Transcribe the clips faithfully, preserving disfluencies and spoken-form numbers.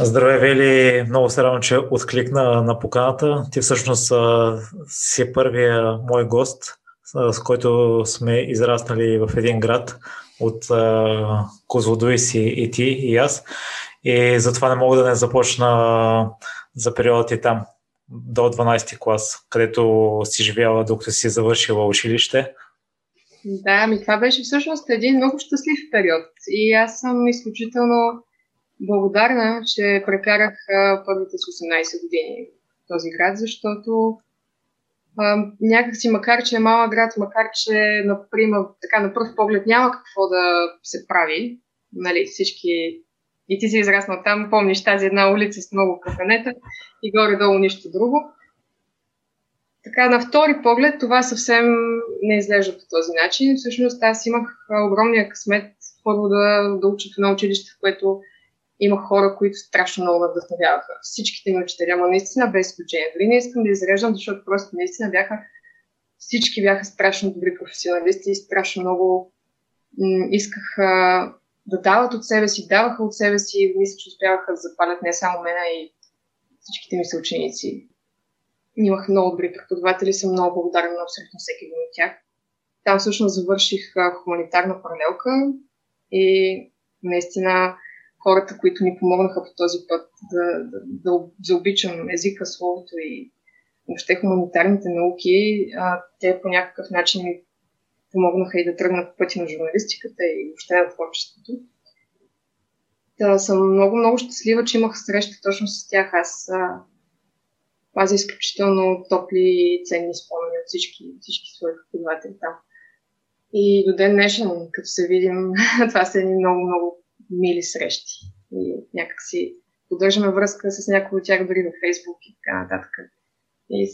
Здравей, Вели! Много се радвам, че откликна на поканата. Ти всъщност си първия мой гост, с който сме израснали в един град. От Козлодуй си и ти, и аз. И затова не мога да не започна за периода ти там, до дванадесети клас, където си живяла, докато си завършила училище. Да, ми това беше всъщност един много щастлив период. И аз съм изключително благодарна, че прекарах първите с осемнадесет години в този град, защото а, някакси, макар че е малък град, макар че например, така, на пръв поглед няма какво да се прави, нали, всички... И ти си израснал там, помниш тази една улица с много кафенета и горе-долу нищо друго. Така, на втори поглед това съвсем не изглежда по този начин. Всъщност аз имах огромния късмет първо да, да уча в едно училище, в което има хора, които страшно много ме вдъхновяваха. Всичките ми учители, ама наистина без изключение. Дори не искам да изреждам, защото просто наистина бяха, всички бяха страшно добри професионалисти и страшно много м- искаха да дават от себе си, даваха от себе си и мисля, че успяваха да запалят не само мен, а и всичките ми съученици. Имах много добри преподаватели, съм много благодарна на абсолютно всеки един от тях. Там всъщност завърших а, хуманитарна паралелка и наистина хората, които ми помогнаха по този път да, да, да, да обичам езика, словото и въобще хуманитарните науки, а, те по някакъв начин ми помогнаха и да тръгна по пътя на журналистиката и въобще на творчеството. Да, съм много-много щастлива, че имах среща точно с тях. Аз а, пазя изключително топли и ценни спомени от всички, всички свои преподаватели там. И до ден днешен, като се видим, това са едни много-много мили срещи. И някакси поддържаме връзка с някои от тях дори във Фейсбук и така нататък. И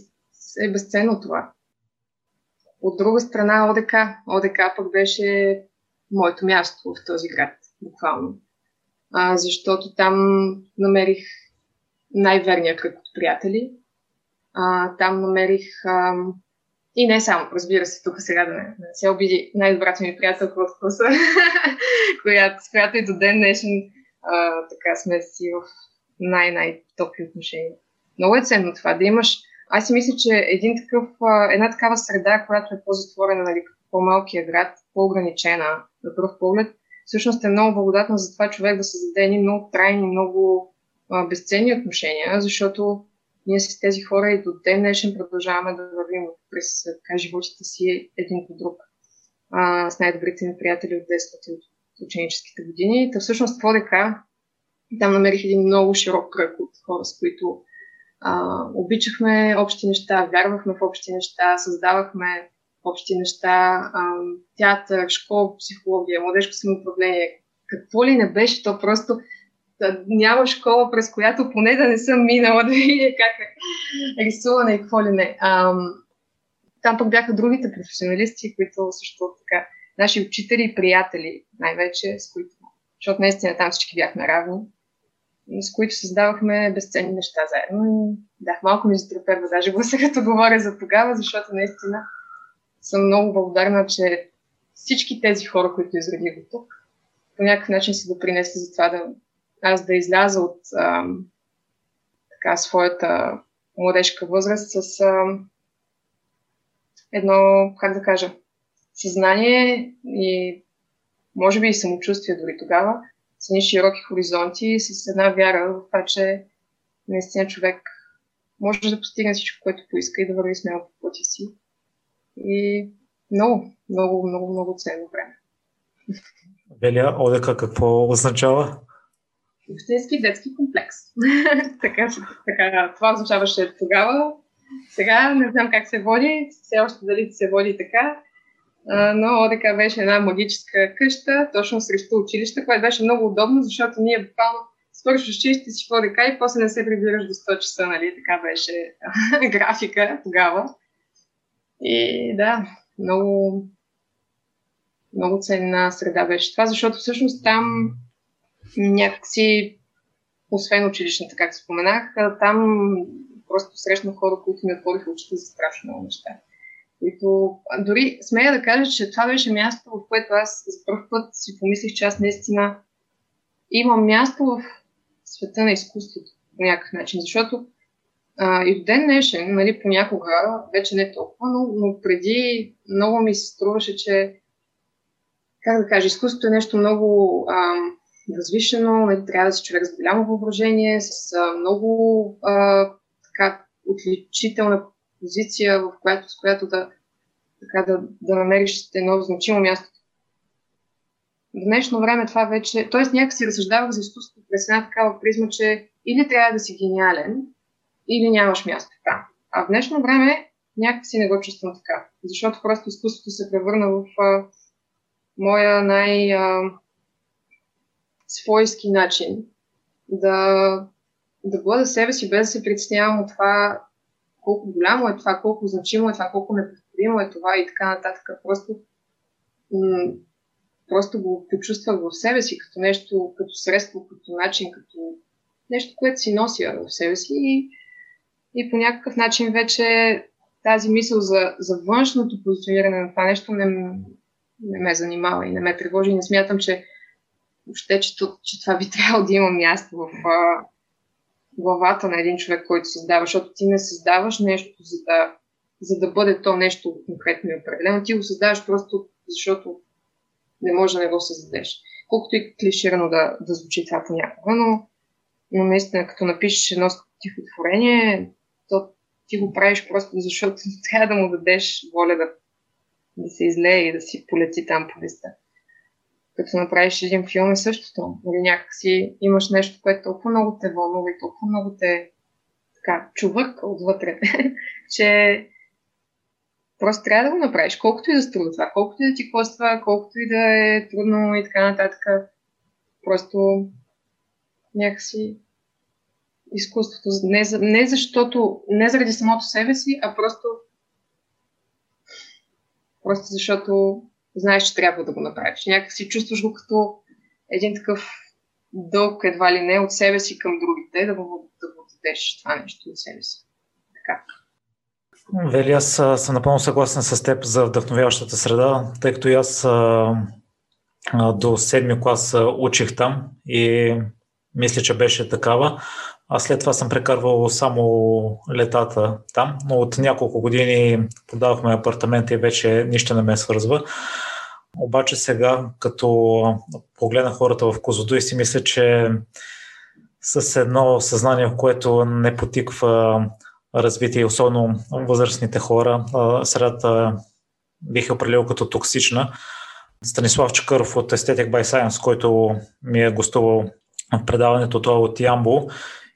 е безценно това. От друга страна ОДК. ОДК пък беше моето място в този град, буквално. А, защото там намерих най-верния кръг от приятели. А, там намерих... А, и не само, разбира се, тук сега да не, да не се обиди най-добрата ми приятелка от класа, с която и до ден днешен а, така сме си в най-най-топли отношения. Много е ценно това, да имаш... Аз си мисля, че един такъв, една такава среда, която е по-затворена, нали, по-малкия град, по-ограничена на пръв поглед, всъщност е много благодатна за това човек да създаде едни много трайни, много а, безценни отношения, защото ние с тези хора и до ден днешен продължаваме да вървим през така, животите си един по друг а, с най-добрите ми приятели от детството и от ученическите години. Та всъщност в ОДК там намерих един много широк кръг от хора, с които А, обичахме общи неща, вярвахме в общи неща, създавахме общи неща, а, театър, школа, психология, младежко самоуправление. Какво ли не беше, то просто да, няма школа, през която поне да не съм минала да видя как е рисуване и какво ли не. А, там пък бяха другите професионалисти, които също така, наши учители и приятели най-вече, с които, защото наистина там всички бяхме равни, с които създавахме безценни неща заедно. Да, малко ми се треперва даже гласа, като говоря за тогава, защото наистина съм много благодарна, че всички тези хора, които изредих до тук, по някакъв начин се допринесли за това да аз да изляза от а, така, своята младежка възраст с а, едно, как да кажа, съзнание и може би и самочувствие дори тогава, с едни широки хоризонти, с една вяра в това, че наистина човек може да постигне всичко, което поиска и да върви смело по пътя си. И много, много, много, много ценно време. Велия, ОДК какво означава? Общински детски комплекс. така, така, това означаваше тогава. Сега не знам как се води, все още дали се води така. Но ОДК беше една магическа къща, точно срещу училище, което беше много удобно, защото ние буквално свършваш училище си в ОДК и после не се прибираш до сто часа, нали? Така беше графика тогава. И да, много, много ценна среда беше това, защото всъщност там някакси, освен училищната, както споменах, там просто срещнах хора, които ми отвориха очите за страшно много неща. Които, дори смея да кажа, че това беше място, в което аз за първ път си помислих, че аз наистина имам място в света на изкуството по някакъв начин, защото а, и в ден днешен, нали, понякога, вече не толкова, но, но преди много ми се струваше, че, как да кажа, изкуството е нещо много а, развишено, нали, трябва да си човек с голямо въображение, с а, много а, така отличителна позиция, в която, с която да, така, да, да намериш едно значимо място. В днешно време това вече... Тоест някакси разсъждавах за изкуството през една такава призма, че или трябва да си гениален, или нямаш място там. А в днешно време някакси не го чувствам така. Защото просто изкуството се превърна в а, моя най... А, свойски начин да, да бъда себе си, без да се притеснявам от това колко голямо е това, колко значимо е това, колко неповторимо е това и така нататък. Просто... М- Просто го почувствах в себе си като нещо, като средство, като начин, като нещо, което си нося в себе си. И, и по някакъв начин вече тази мисъл за, за външното позициониране на това нещо не, не ме занимава и не ме тревожи. И не смятам, че въобще, че, че това би трябвало да има място в а, главата на един човек, който създава. Защото ти не създаваш нещо, за да, за да бъде то нещо конкретно и определено. Ти го създаваш просто защото не може да не го създадеш. Колкото и клиширано да, да звучи това понякога, но, но наистина, като напишеш едно стихотворение, то ти го правиш просто защото трябва да му дадеш воля да, да се излее и да си полети там по листа. Като направиш един филм е същото. Или някакси имаш нещо, което толкова много те вълнува и толкова много те така, чувърка отвътре, че просто трябва да го направиш, колкото и да струва това, колкото и да ти коства, колкото и да е трудно и така нататък. Просто някакси изкуството, не, за, не защото, не заради самото себе си, а просто, просто защото знаеш, че трябва да го направиш. Някакси чувстваш го като един такъв дълг, едва ли не, от себе си към другите, да го дадеш това нещо от себе си. Така. Вели, аз съм напълно съгласен с теб за вдъхновяващата среда, тъй като и аз а, до седми клас учих там и мисля, че беше такава. А след това съм прекарвал само летата там, но от няколко години продавахме апартамента и вече нищо не ме свързва. Обаче сега, като погледна хората в Козлодуй, си мисля, че с едно съзнание, в което не потиква развитие, особено възрастните хора, средата бих е определил като токсична. Станислав Чекаров от Esthetic by Science, който ми е гостувал в предаването, той от Ямбол,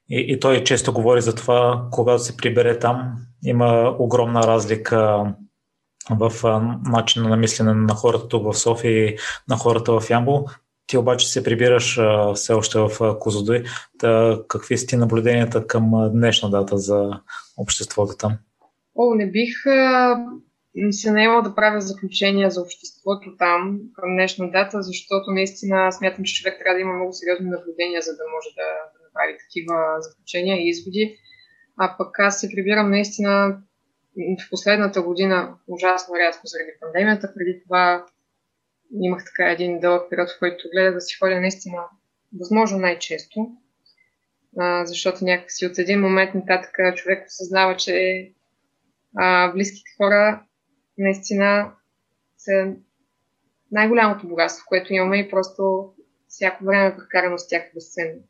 и, и той често говори за това, когато се прибере там, има огромна разлика в начина на мислене на хората тук в София и на хората в Ямбол. Ти обаче се прибираш а, все още в а, Козлодуй. Та, какви са ти наблюденията към а, днешна дата за обществото там? О, не бих а, се наемала да правя заключения за обществото там към днешна дата, защото наистина смятам, че човек трябва да има много сериозни наблюдения, за да може да, да направи такива заключения и изводи. А пък аз се прибирам наистина в последната година ужасно рядко заради пандемията. Преди това имах така един дълъг период, в който гледах да си ходя наистина възможно най-често, а, защото някакси от един момент нататък човек осъзнава, че а, близките хора наистина са най-голямото богатство, което имаме и просто всяко време прекарано с тях безценно.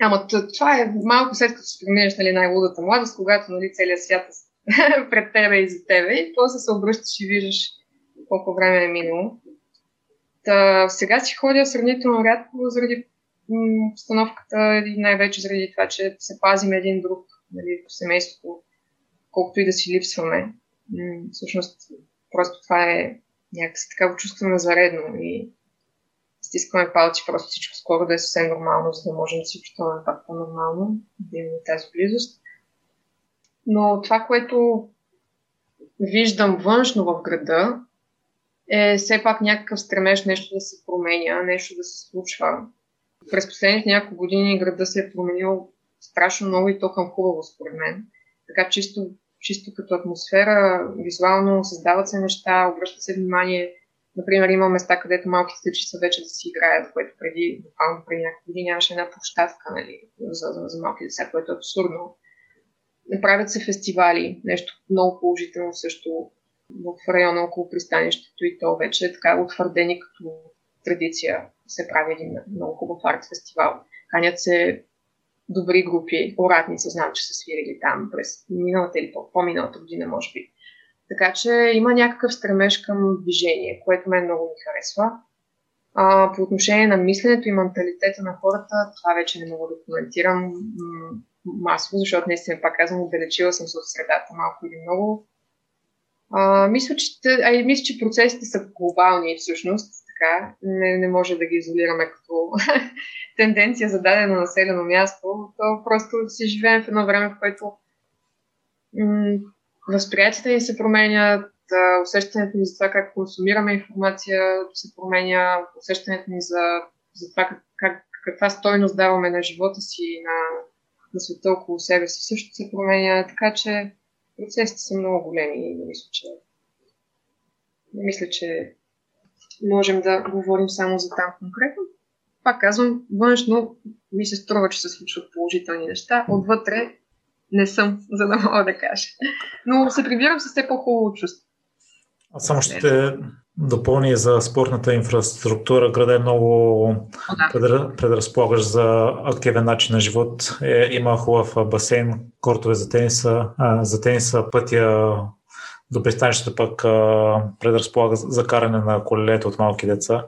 Ама това е малко след като се преминеш, нали, най-лудата младост, когато, нали, целият свят е пред тебе и за тебе и после се обръщаш и виждаш колко време е минало. Та, сега си ходя сравнително рядко заради м- обстановката и най-вече заради това, че се пазим един друг, нали, в семейството, колкото и да си липсваме. М- всъщност, просто това е някакси така го чувстваме заредно и стискаме палци, просто всичко скоро да е съвсем нормално, за да можем да си чувстваме пак по-нормално, да имаме тази близост. Но това, което виждам външно в града, е все пак някакъв стремеж нещо да се променя, нещо да се случва. През последните няколко години града се е променил страшно много и то към хубаво, според мен. Така чисто, чисто като атмосфера, визуално създават се неща, обръща се внимание Например, има места, където малките дечица вече да си играят, което преди, буквално преди някакви години нямаше една площадка, нали, за, за малки деца, което е абсурдно. Правят се фестивали, нещо много положително също в района около пристанището, и то вече е така утвърдени като традиция. Се прави един много хубав арт-фестивал. Канят се добри групи, оратници, знам, че са свирили там през миналата или по-миналата година, може би. Така че има някакъв стремеж към движение, което мен много ми харесва. А, по отношение на мисленето и менталитета на хората, това вече не мога да коментирам м- масово, защото наистина, пак казвам, отдалечила съм се от средата малко или много. А, мисля, че, а мисля, че процесите са глобални всъщност, така. Не, не може да ги изолираме като тенденция за дадено населено място. То просто си живеем в едно време, в което м- възприятията ни се променят, усещането ни за това как консумираме информация се променя, усещането ни за, за това как, как, каква стойност даваме на живота си, на, на света около себе си също се променя, така че процесите са много големи и мисля, че, мисля, че можем да говорим само за там конкретно. Пак казвам, външно ми се струва, че се случват положителни неща, отвътре не съм, за да мога да кажа. Но се прибирам с все по-хубаво чувство. Аз само ще те допълни за спортната инфраструктура. Града е много да. предразполагаш за активен начин на живот. Е, има хубав басейн, кортове за тениса, а, за тениса, пътя до пристанището пък а, предразполага за каране на колелета от малки деца.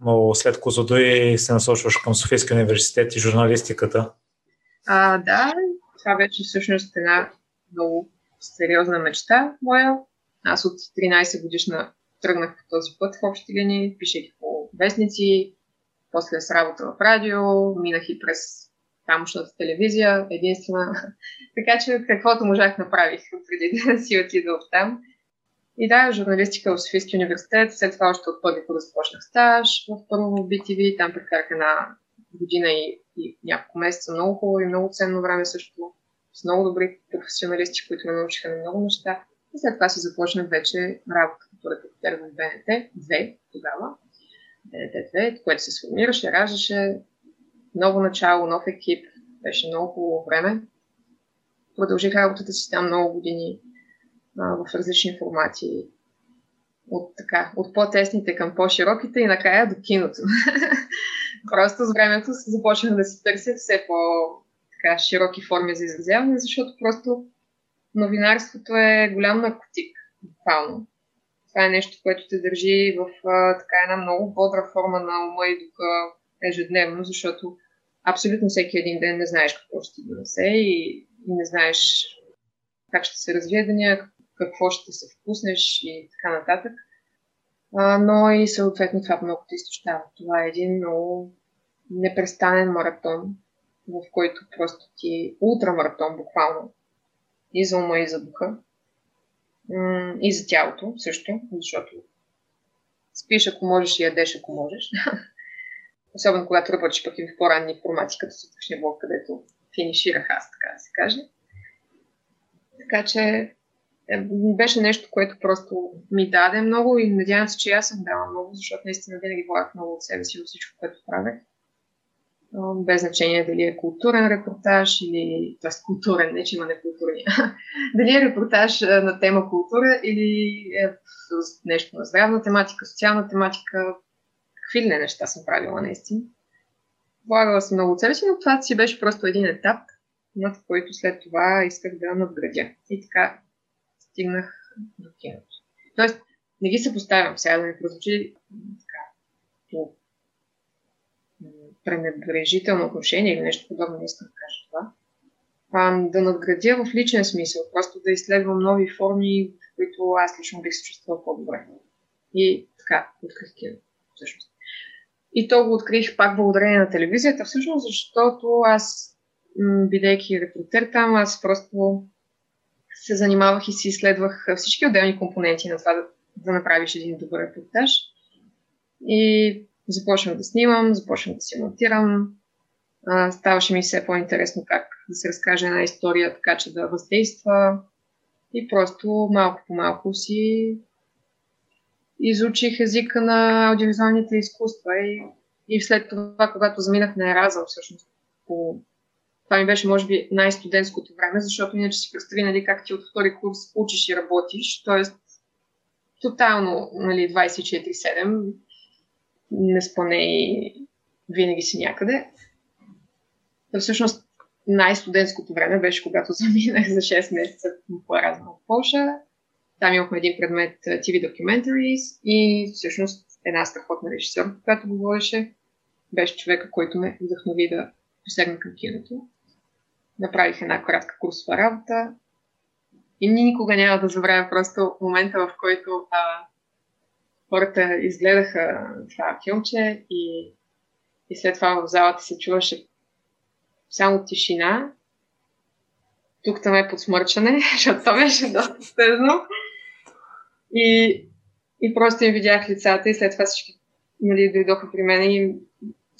Но след Козлодуй се насочваш към Софийски университет и журналистиката. А, да, това вече всъщност е една много сериозна мечта моя. Аз от тринайсет годишна тръгнах по този път в общи линии, пишех по вестници, после с работа в радио, минах и през тамошната телевизия, единствена. Така че каквото можах направих преди да си отидох там. И да, журналистика в Софийския университет, след това още от първи път започнах стаж в първо в Б Т В, там прекарах една година и, и няколко месеца, много хубаво и много ценно време също, с много добри професионалисти, които ме научиха на много неща. И след това си започнах вече работа като репортер в Б Н Т две тогава. Б Н Т две, което се сформираше, раждаше. Ново начало, нов екип. Беше много хубаво време. Продължих работата си там много години а, в различни формати. От, така, от по-тесните към по-широките и накрая до киното. Просто с времето се започна да се търсят все по-широки форми за изразяване, защото просто новинарството е голям наркотик, буквално. Това е нещо, което те държи в а, така една много бодра форма на ума и духа ежедневно, защото абсолютно всеки един ден не знаеш какво ще ти донесе и не знаеш как ще се развие деня, какво ще се вкуснеш и така нататък. А, но и съответно това много те изтощава. Това е един много непрестанен маратон, в който просто ти ултрамаратон буквално. И за ума, и за духа. И за тялото също, защото спиш ако можеш и ядеш ако можеш. Особено когато работиш пък и в по-ранни формати, като сутрешния блок, където финиширах аз, така да се каже. Така че беше нещо, което просто ми даде много и надявам се, че аз съм дала много, защото наистина винаги влагах много от себе си във всичко, което правех. Без значение дали е културен репортаж или... т.е. културен, не че има некултурния. Дали е репортаж на тема култура или е нещо на здравна тематика, социална тематика. Какви ли не неща съм правила наистина. Влагала съм много от себе си, но това си беше просто един етап, над който след това исках да надградя. И така стигнах до киното. Тоест, не ги съпоставям сега, да ми прозвучи така... пренебрежително отношение или нещо подобно, не искам да кажа това. А, да надградя в личен смисъл, просто да изследвам нови форми, в които аз лично бих се чувствала по-добре. И така, открих кино, всъщност. И то го открих пак благодарение на телевизията, всъщност, защото аз, м- бидейки репортер там, аз просто се занимавах и си изследвах всички отделни компоненти на това да, да направиш един добър репортаж. И започвам да снимам, започвам да си монтирам. А, ставаше ми все по-интересно как да се разкаже една история, така че да въздейства. И просто малко по малко си изучих езика на аудиовизуалните изкуства и, и след това, когато заминах на Еразъм, всъщност, по... това ми беше, може би, най-студентското време, защото иначе си представи, нали, как ти от втори курс учиш и работиш, т.е. тотално, нали, двайсет и четири седем, не спане и винаги си някъде. Да, всъщност, най-студентското време беше, когато заминах за шест месеца по Еразъм в Полша. Там имахме един предмет Ти Ви Documentaries и всъщност една страхотна режисьорка, която говореше, беше човека, който ме вдъхнови да посегна към киното. Направих една кратка курсова работа и никога няма да забравя просто момента, в който а, хората изгледаха това филмче и, и след това в залата се чуваше само тишина. Тук там е подсмърчане, защото това беше доста стезно. И, и просто им видях лицата и след това всички, нали, дойдоха при мен и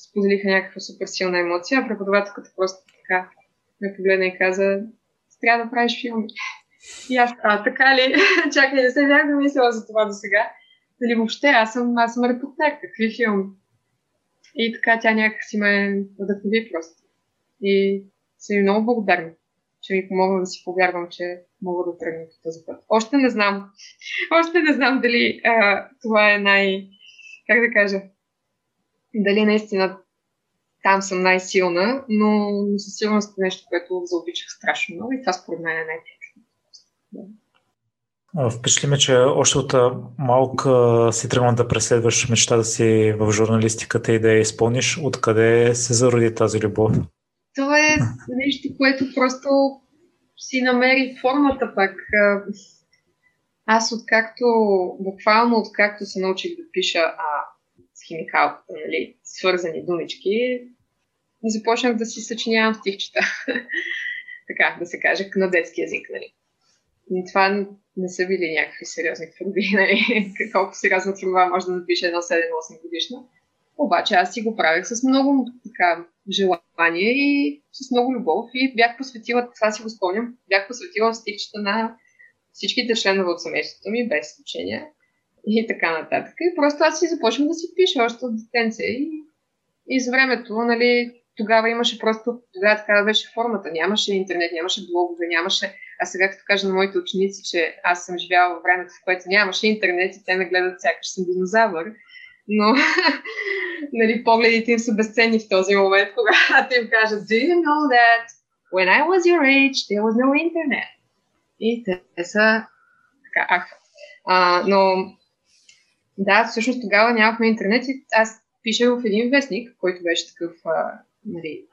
споделиха някаква супер силна емоция, а преподавателката просто така ме погледна и каза: трябва да правиш филми. И аз, а така ли? Чакай, не се бях да мисляла за това до сега. Дали въобще, аз съм, аз съм репортер, какви филми? И така тя някакси ме вдъхнови просто. И съм много благодарна, че ми помогна да си повярвам, че мога да тръгна по този път. Още не знам. Още не знам дали а, това е най... Как да кажа? Дали наистина там съм най-силна, но със сигурност е нещо, което заобичах страшно много и това според мен е най-тежно. Впечатли ме, че още от малка си тръгна да преследваш мечтата си в журналистиката и да я изпълниш. Откъде се зароди тази любов? Това е нещо, което просто си намери формата пак. Аз откакто, буквално откакто се научих да пиша а, с химикалката, нали, свързани думички, започнах да си съчинявам стихчета. Така, да се каже, на детски език, нали. И това не са били някакви сериозни творби, нали. Колко сериозна творба може да напише едно седем-осем годишно. Обаче аз си го правих с много така желание и с много любов и бях посветила, това си го спомням, бях посветила стихчета на всичките членове от семейството ми, без изключение и така нататък. И просто аз си започвам да си пиша още от детенце и, и за времето, нали, тогава имаше просто, тогава така беше формата, нямаше интернет, нямаше блогове, нямаше, а сега като кажа на моите ученици, че аз съм живяла във времето, в което нямаше интернет и те ме гледат сякаш съм динозавър. Но нали, погледите им са безценни в този момент, когато им кажат: Do you know that when I was your age there was no internet? И те са така, ах. А, но да, всъщност тогава нямахме интернет и аз пишех в един вестник, който беше такъв, а, нали,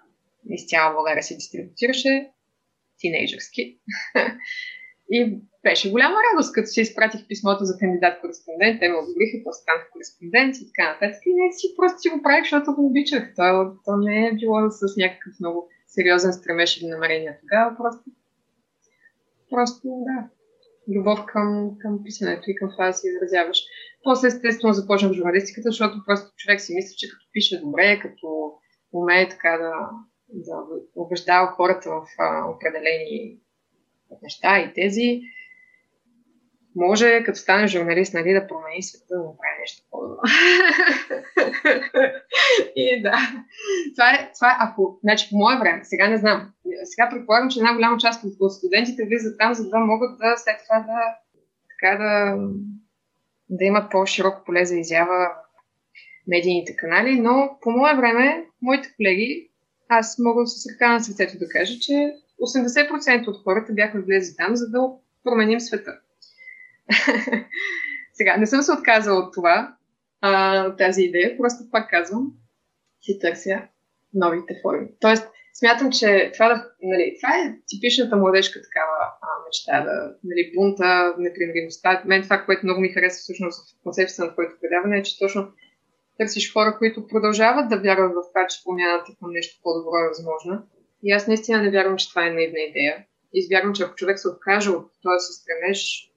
из цяла България се дистрибутираше, тинейджърски. И беше голяма радост, като си изпратих писмото за кандидат-кореспондент, те ме одобриха, после станах кореспондент и така нататък. И не си просто си го правих, защото го обичах. То, то не е било с някакъв много сериозен стремеж или намерение тогава. Просто, просто да, любов към, към писането и към това да се изразяваш. После естествено започнах в журналистиката, защото просто човек си мисли, че като пише добре, като умее така да, да убеждава хората в а, определени неща и тези, може, като стане журналист, нали, да промени света, да направи нещо по-добро. И да, това е, това е, ако, значи по мое време, сега не знам, сега предполагам, че една голяма част от студентите влизат там, за да могат да след това да, така да, да имат по-широко поле за изява медийните канали, но по мое време, моите колеги, аз мога с ръка на сърцето да кажа, че осемдесет процента от хората бяхме влезли там, за да променим света. Сега, не съм се отказала от това, а, тази идея, просто пак казвам, си търся новите форми. Тоест, смятам, че това, да, нали, това е типичната младежка такава а, мечта, да, нали, бунта, непримиримостта. Мен това, което много ми харесва всъщност в концепцията на твоето предаване, е, че точно търсиш хора, които продължават да вярват в това, че промяната към нещо по-добро е възможно. И аз наистина не вярвам, че това е наивна идея. И вярвам, че ако човек се откаже от това да се стремеш,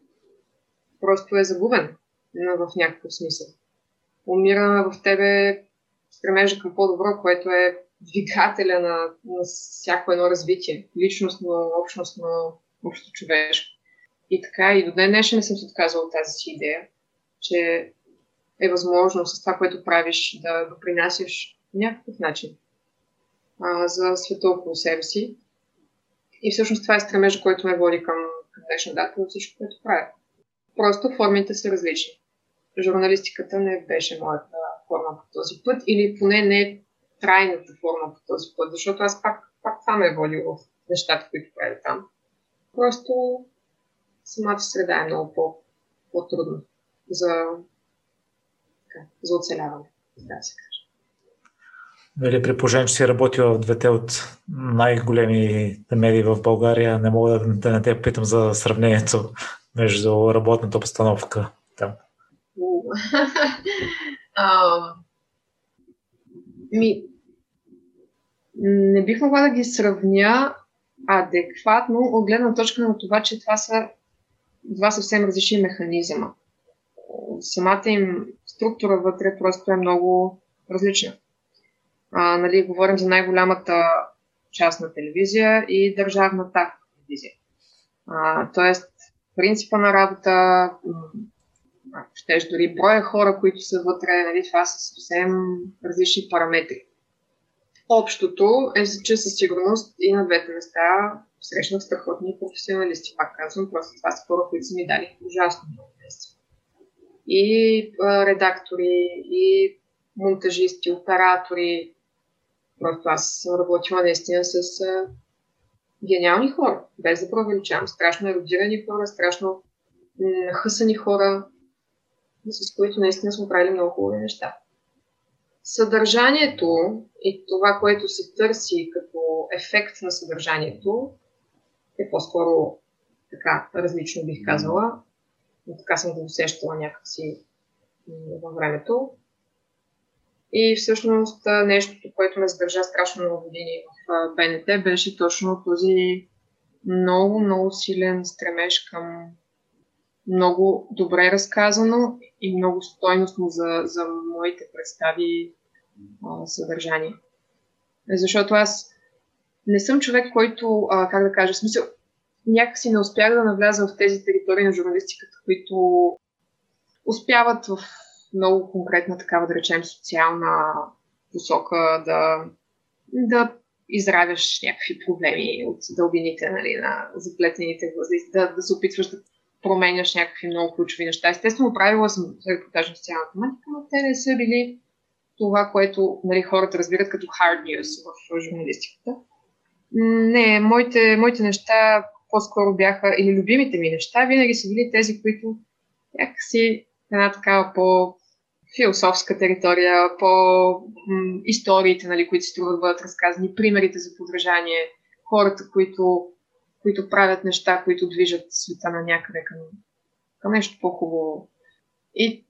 просто е загубен в някакъв смисъл. Умира в тебе стремежа към по-добро, което е двигателя на, на всяко едно развитие. Личностно, общностно, общочовешко. И така, и до ден днешен не съм се отказала от тази си идея, че е възможно с това, което правиш, да допринасяш по някакъв начин а, за света около себе си. И всъщност това е стремежа, който ме води към, към днешна дата на всичко, което правя. Просто формите са различни. Журналистиката не беше моята форма по този път, или поне не е трайната форма по този път, защото аз пак, пак това ме е водило в нещата, които правя там. Просто самата среда е много по- по-трудна за, за оцеляване, да се каже. Вели, при положение, че си работил в двете от най-големите медии в България, не мога да, да не те питам за сравнението между работната обстановка там. а, ми, не бих могла да ги сравня адекватно от гледна точка на това, че това са два съвсем различни механизма. Самата им структура вътре просто е много различна. А, нали, говорим за най-голямата частна телевизия и държавната телевизия. А, тоест, принципа на работа, щеш дори броя хора, които са вътре, нали, това са съвсем различни параметри. Общото е, че със сигурност и на двете места срещнах страхотни професионалисти. Пак казвам, просто това са хора, които са ми дали ужасно много месец. И а, редактори, и монтажисти, оператори. Просто аз съм работила наистина с а, гениални хора, без да преувеличавам. Страшно ерудирани хора, страшно нахъсани хора, с които наистина сме правили много хубави неща. Съдържанието и това, което се търси като ефект на съдържанието, е по-скоро така различно, бих казала. Но така съм го усещала някакси във времето. И всъщност нещото, което ме задържа страшно много години в Б Н Т, беше точно този много, много силен стремеж към много добре разказано и много стойностно за, за моите представи а, съдържание. Защото аз не съм човек, който, а, как да кажа, в смисъл, някакси не успях да навляза в тези територии на журналистиката, които успяват в много конкретна такава, да речем, социална посока да, да изравяш някакви проблеми от дълбините, нали, на заплетените възли, да, да се опитваш да променяш някакви много ключови неща. Естествено, правила съм репортажна социална тематика, но те не са били това, което, нали, хората разбират като hard news в журналистиката. Не, моите, моите неща по-скоро бяха, или любимите ми неща, винаги са били тези, които някакси една такава по-философска територия, по-историите, нали, които се трудно бъдат разказани, примерите за подражание, хората, които които правят неща, които движат света на някъде към, към нещо по-хубаво. И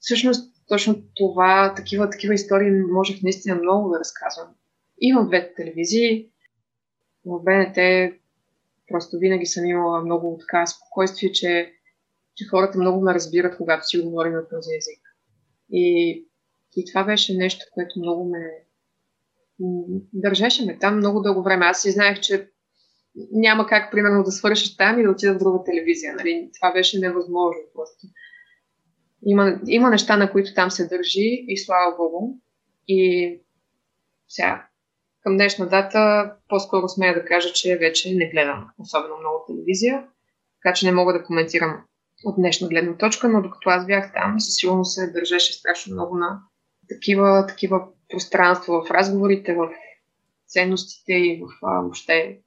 всъщност точно това, такива, такива истории можех наистина много да разказвам. И в двете телевизии, в Б Н Т, просто винаги съм имала много така спокойствие, че, че хората много ме разбират, когато си говорим на този език. И, и това беше нещо, което много ме държеше ме там много дълго време. Аз си знаех, че няма как, примерно, да свършиш там и да отида в друга телевизия. Нали? Това беше невъзможно просто. Има, има неща, на които там се държи, и слава Богу. И сега, към днешна дата, по-скоро смея да кажа, че вече не гледам особено много телевизия, така че не мога да коментирам от днешна гледна точка, но докато аз бях там, със сигурност се държеше страшно много на такива, такива пространства в разговорите, в ценностите и в а, въобще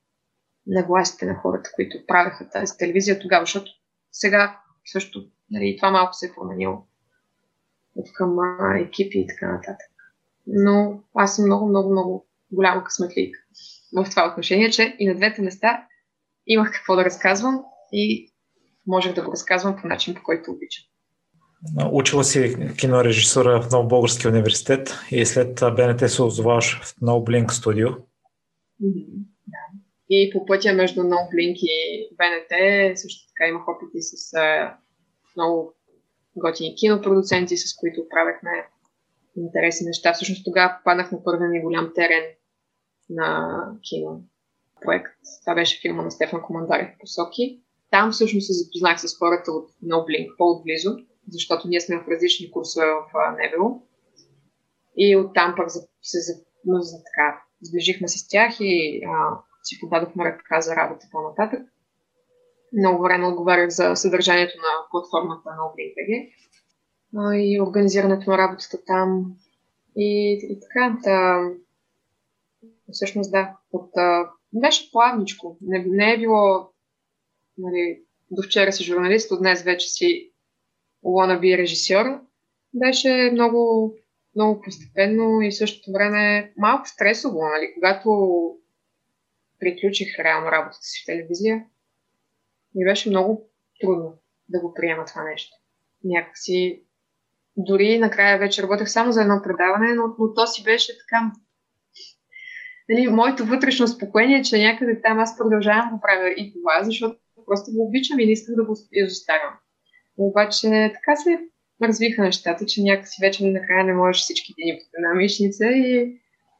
на властите на хората, които правеха тази телевизия тогава, защото сега също, нали, това малко се е променило от към а, екипи и така нататък. Но аз съм много, много, много голяма късметлийка в това отношение, че и на двете места имах какво да разказвам и можех да го разказвам по начин, по който обичам. Учила си кинорежисура в Нов български университет и след Б Н Т се озоваваш в No Blink студио. Mm-hmm. И по пътя между No Blink и Б Н Т също така имах опити с а, много готини кинопродуценти, с които правехме интересни неща. Всъщност тогава попаднах на първия ми голям терен на кинопроект. Това беше филма на Стефан Командарев "Посоки". Там всъщност се запознах с хората от No Blink по-отблизо защото ние сме в различни курсове в НЕВЕЛ. И оттам пък се ну, за така, сближихме с тях и а, си подадохме ръка за работа по-нататък. Много време отговарях за съдържанието на платформата на No Blink и организирането на работата там. И, и така, та, всъщност да, от, а, беше плавничко. Не, не е било, нали, до вчера си журналист, от днес вече си wannabe режисьор. Беше много, много постепенно и в същото време малко стресово, нали, когато приключих реално работата си в телевизия. Ми беше много трудно да го приема това нещо. Някакси, дори накрая вече работех само за едно предаване, но, но то си беше така... Нали, моето вътрешно спокойствие, че някъде там аз продължавам да правя и това, защото просто го обичам и не искам да го изоставям. Обаче така се развиха нещата, че някакси вече накрая не можеш всички дни под една мишница и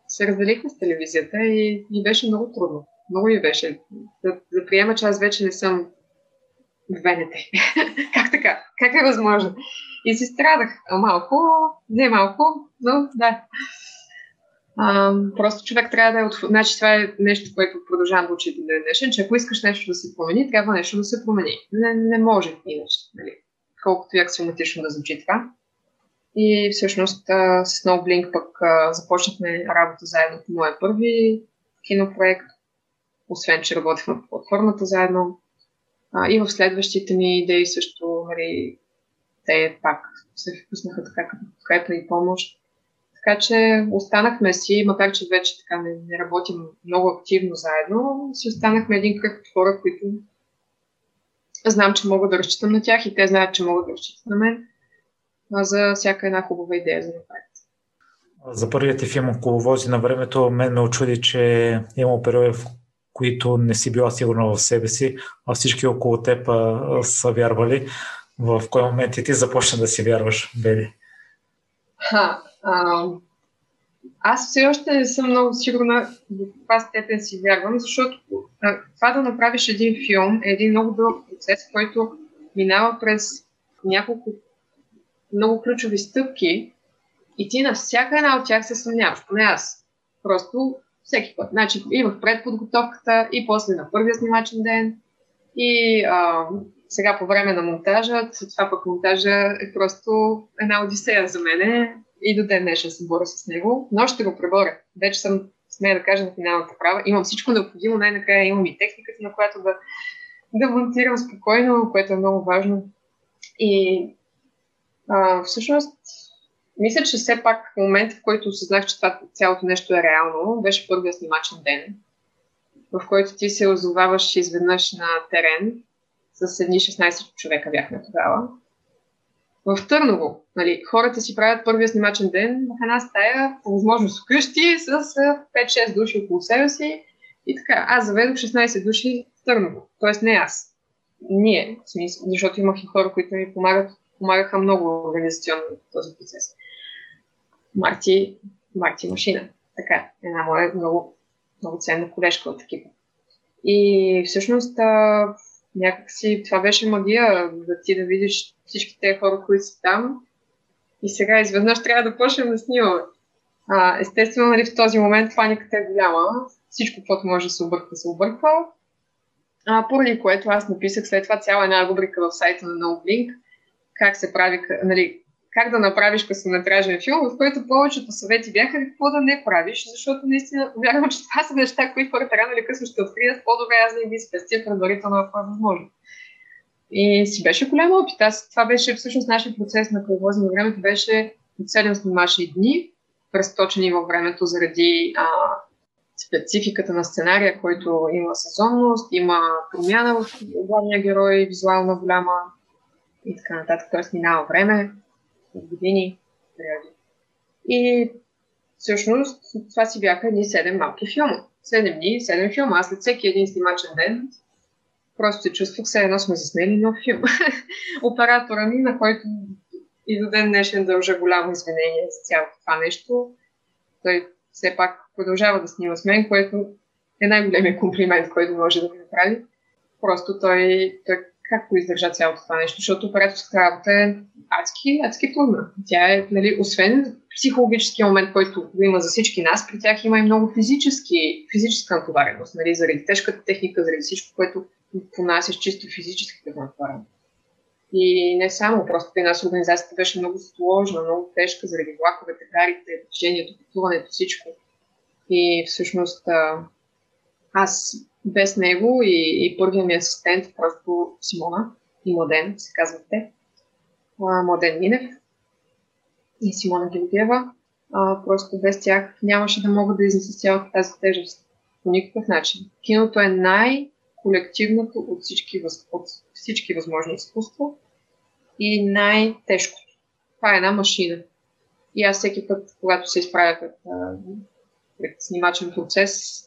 се разделихме с телевизията и, и беше много трудно. Много ми беше. Да, да приема, че аз вече не съм в Б Н Т. Как така? Как е възможно? И си страдах малко, не малко, но да. А, просто човек трябва да е... Отв... Значи това е нещо, което продължавам да учи ден днешен, че ако искаш нещо да се промени, трябва нещо да се промени. Не, не може иначе, нали? Колкото и аксиоматично да звучи това. И всъщност а, с No Blink пък а, започнахме работа заедно по моя първи кинопроект. Освен, че работихме по платформата заедно. А, и в следващите ни идеи също, нали, те пак се впуснаха така като подкрепа и помощ. Така че останахме си, макар че вече така не, не работим много активно заедно, си останахме един кръг от хора, които знам, че мога да разчитам на тях и те знаят, че могат да разчитат на мен за всяка една хубава идея за напред. За първият ти филм "Коловози на времето" мен ме очуди, че е имал периоди, в които не си била сигурна в себе си, а всички около теб а, са вярвали. В кой момент и ти започна да си вярваш, Бели? Ха, а, аз все още не съм много сигурна до каква степен си вярвам, защото а, това да направиш един филм е един много дълъг процес, който минава през няколко много ключови стъпки и ти на всяка една от тях се съмняваш, поне аз. Просто всеки път. Значи имах предподготовката и после на първия снимачен ден и а, сега по време на монтажа. Това пък монтажа е просто една одисея за мене и до ден днешен се боря с него, но ще го преборя. Вече съм, смея да кажа, на финалната права. Имам всичко необходимо, най-накрая имам и техниката, на която да, да монтирам спокойно, което е много важно. И а, всъщност мисля, че все пак в момента, в който осъзнах, че това цялото нещо е реално, беше първия снимачен ден, в който ти се озоваваш изведнъж на терен с едни шестнайсет човека бяхме тогава. В Търново, нали, хората си правят първия снимачен ден в една стая, по възможност вкъщи, с пет-шест души около себе си и така. Аз заведох шестнайсет души в Търново, т.е. не аз. Ние, защото имах и хора, които ми помагат, помагаха много организационно в този процес. Марти, Марти Машина. Така, една моя много, много ценна колежка от екипа. И всъщност а, някакси това беше магия, да ти да видиш всички тези хора, които са там. И сега изведнъж трябва да почнем да снимаме. А, естествено, нали, в този момент паниката е голяма. Всичко, което може да се обърква, се обърква. А, поради което аз написах след това цяла една рубрика в сайта на No Blink, как се прави, нали, как да направиш късометражен филм, в който повечето съвети бяха какво да не правиш, защото наистина вярвам, че това са неща, които хората рано или късно ще открият, по-добре аз да ги спестя предварително, ако е възможно. И си беше голям опит. Аз, това беше всъщност нашия процес на Коловози на времето, беше от седем снимашни дни, разточени във времето заради а, спецификата на сценария, който има сезонност, има промяна в главния герой, визуална голяма и така нататък. Тоест минава време, години, периоди. И всъщност това си бяха едни седем малки филма. Седем дни, седем филма. Аз след всеки един снимачен ден просто се чувствах, все едно сме заснели нов филм. Оператора ми, на който и до ден днешен дължа голямо извинение за цялото това нещо. Той все пак продължава да снима с мен, което е най-големият комплимент, който може да ми направи. Просто той, той как го издържа цялото това нещо, защото операторската работа е адски, адски трудна. Тя е, нали, освен психологическия момент, който има за всички нас, при тях има и много физически, физическа натовареност, нали, заради тежката техника, заради всичко, което понася чисто физически натовареност. И не само, просто при нас организацията беше много сложна, много тежка, заради влаковете, гарите, движението, пътуването, всичко. И всъщност аз без него и, и първият ми асистент, просто Симона и Младен, се казват те, Младен Минев и Симона Гилдиева, просто без тях нямаше да мога да изнеса цялата тази тежест по никакъв начин. Киното е най- колективното от всички, въз... от всички възможни изкуства и най-тежкото. Това е една машина. И аз всеки път, когато се изправя пред, пред снимачен процес,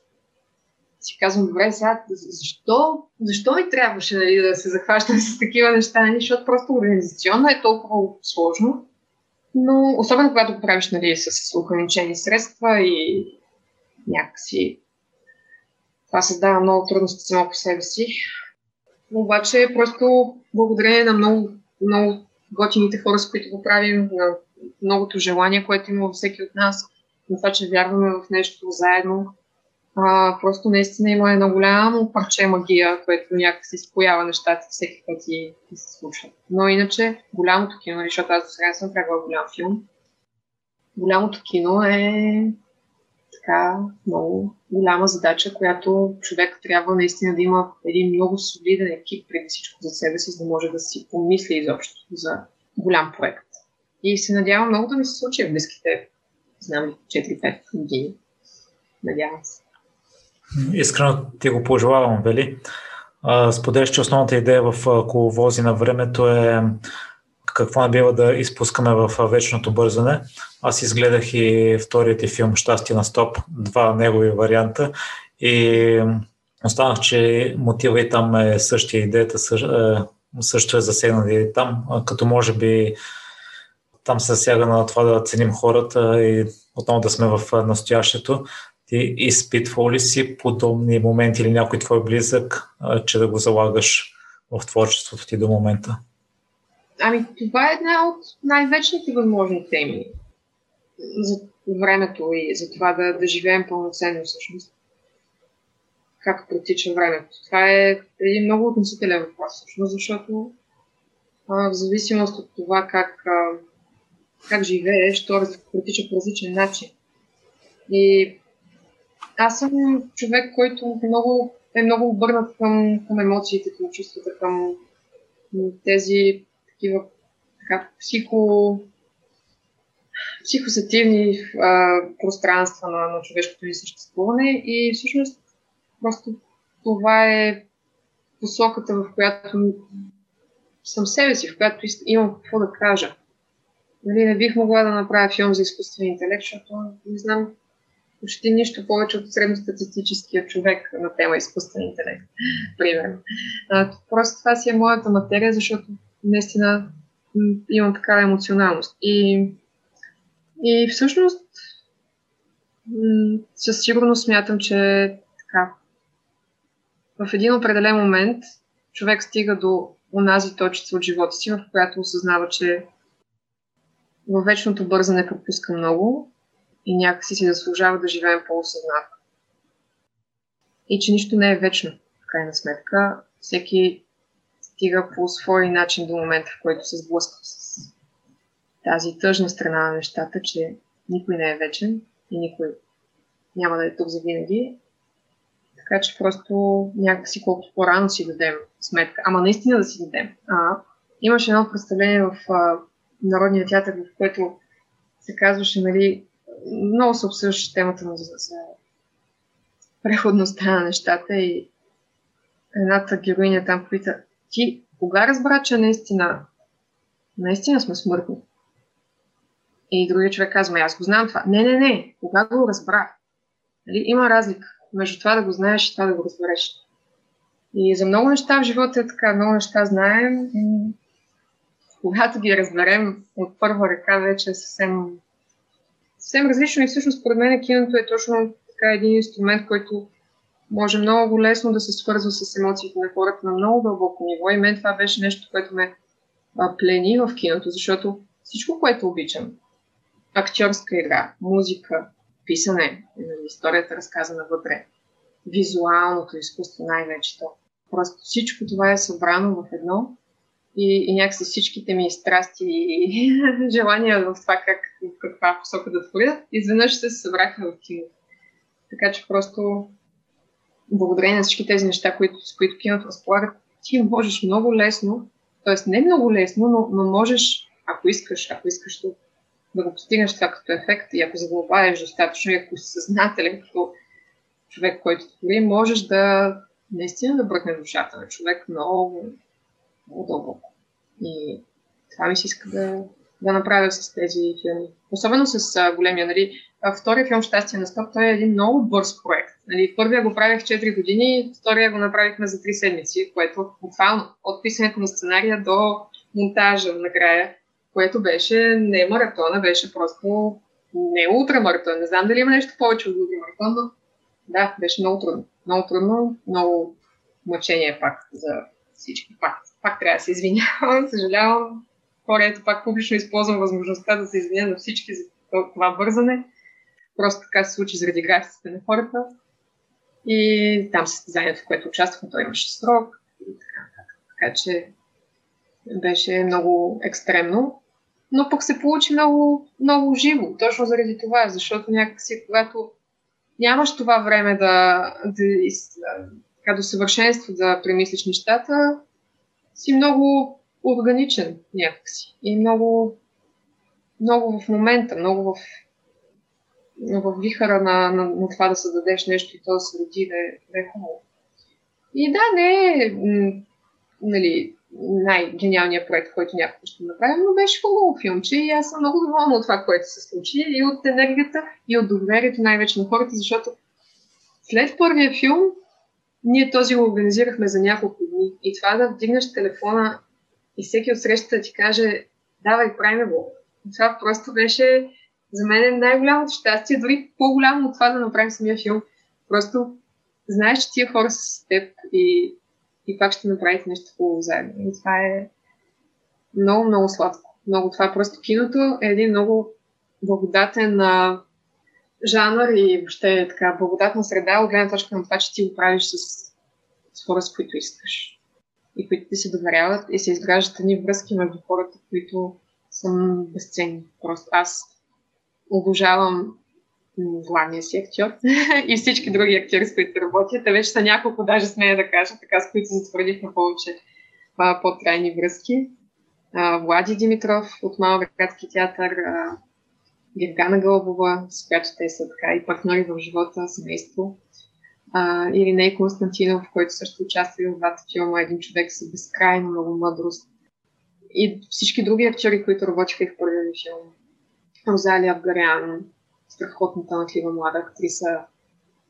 си казвам, добре, сега, защо, защо ми трябваше, нали, да се захващам с такива неща, защото просто организационно е толкова сложно. Но особено когато го правиш, нали, с ограничени средства и някакси това създава много трудности само по себе си. Обаче просто благодарение на много, много готините хора, с които го правим, на многото желание, което има всеки от нас, на това, че вярваме в нещо заедно, а, просто наистина има едно голямо парче магия, което някакси споява нещата всеки път и, и се случва. Но иначе голямото кино, защото аз до сега съм правила голям филм, голямото кино е... така много голяма задача, която човек трябва наистина да има един много солиден екип преди всичко за себе си, за да може да си помисли изобщо за голям проект. И се надявам много да ми се случи в близките, знам, четири-пет години. Надявам се. Искрено ти го пожелавам, Вели. Споделяш, че основната идея в Коловози на времето е какво не бива да изпускаме в вечното бързане. Аз изгледах и вторият ти филм «Щастие на стоп», два негови варианта, и останах, че мотива и там е същия, идеята също е засегната и там, като може би там се засяга на това да ценим хората и отново да сме в настоящето. Ти изпитвал ли си подобни моменти или някой твой близък, че да го залагаш в творчеството ти до момента? Ами, това е една от най-вечните възможни теми за времето и за това да, да живеем пълноценно всъщност. Как протича времето? Това е един много относителен въпрос всъщност, защото а, в зависимост от това как, а, как живееш, то протича по различен начин. И аз съм човек, който много, е много обърнат към, към емоциите, към чувствата, към тези такива така, психо, психосетивни а, пространства на, на човешкото ни съществуване и всъщност просто това е посоката, в която съм себе си, в която имам какво да кажа. Нали, не бих могла да направя филм за изкуствен интелект, защото не знам почти нищо повече от средностатистическия човек на тема изкуствен интелект, примерно. А, просто това си е моята материя, защото наистина имам такава емоционалност. И, и всъщност със сигурност смятам, че така, в един определен момент човек стига до онази точка от живота си, в която осъзнава, че във вечното бързане пропуска много и някакси си заслужава да живеем по-осъзнато. И че нищо не е вечно, в крайна сметка. Всеки стига по свой начин до момента, в който се сблъсква с тази тъжна страна на нещата, че никой не е вечен и никой няма да е тук завинаги. Така че просто някакси колкото по-рано си дадем сметка. Ама наистина да си дадем. А, имаше едно представление в а, Народния театър, в което се казваше, нали, много се обсъждаше темата на преходността на нещата и едната героиня там пита: ти кога разбра, че наистина, наистина сме смъртни? И другия човек казва: аз го знам това. Не, не, не, кога го разбрах? Нали, има разлика между това да го знаеш и това да го разбереш. И за много неща в живота е така, много неща знаем. Когато ги разберем от първа ръка, вече е съвсем, съвсем различно. И всъщност, според мен, киното е точно така един инструмент, който може много лесно да се свързва с емоциите на хората на много дълбоко ниво. И мен това беше нещо, което ме плени в киното, защото всичко, което обичам, актьорска игра, музика, писане, историята разказана вътре, визуалното изкуство най-вече то. Просто всичко това е събрано в едно и, и някакси всичките ми страсти и желания в това как, в каква посока да творят, изведнъж се събраха в киното. Така че просто благодарение на всички тези неща, които, с които киното разполага, ти можеш много лесно, т.е. не много лесно, но, но можеш, ако искаш, ако искаш да, да го постигнеш това като ефект и ако задълбаеш достатъчно, и ако си съзнателен като човек, който твори, можеш да наистина да бръкнеш душата на човек много, много дълбоко. И това ми се иска да, да направя с тези филми. Особено с а, големия, нали, втория филм "Щастие на стоп", той е един много бърз проект. Нали, първия го правих четири години, втория го направихме за три седмици, което буквално от писането на сценария до монтажа накрая, което беше не маратона, беше просто не ултрамаратон. Не знам дали има нещо повече от ултрамаратон, но да, беше много трудно. Много трудно, много мъчение пак за всички. Пак, пак трябва да се извинявам, съжалявам. Хората, пак публично използвам възможността да се извиня на всички за това бързане. Просто така се случи заради графиците на хората. И там състезанието, в което участвах, той имаше срок. И така, така. така че беше много екстремно. Но пък се получи много, много живо. Точно заради това, защото някакси, когато нямаш това време да, да, да, до съвършенство да премислиш нещата, си много органичен някакси. И много, много в момента, много в, в вихара на, на, на това да създадеш нещо и то да се роди, да, да е хубаво. И да, не е нали, най-гениалният проект, който някога ще направим, но беше хубаво филмче и аз съм много доволна от това, което се случи, и от енергията, и от доверието най-вече на хората, защото след първия филм ние този го организирахме за няколко дни и това да вдигнеш телефона и всеки от срещата ти каже давай, правим го. Това просто беше за мен най-голямото щастие, дори по-голямо от това да направим самия филм. Просто знаеш, че тия хора са с теб и И пак ще направите нещо хубаво заедно. И това е много, много сладко. Много това е просто киното е един много благодатен а, жанр и въобще е така благодатна среда, от гледна точка на това, че ти го правиш с, с хора, с които искаш. И които ти се доверяват и се изграждат едни връзки между хората, които са безценни. Просто аз обожавам главния си актьор и всички други актьори, с които работят. Те вече са няколко, даже смея да кажа, така, с които затвърдихме повече а, по-трайни връзки. А, Влади Димитров от Малък градски театър, а, Гергана Гълбова, с която те са така и партньори в живота, семейство. А, Ириней Костантинов, който също участва в двата филма, един човек с безкрайно много мъдрост. И всички други актьори, които работиха и в първия филм. Розалия Абгарян, страхотната талантлива млада актриса,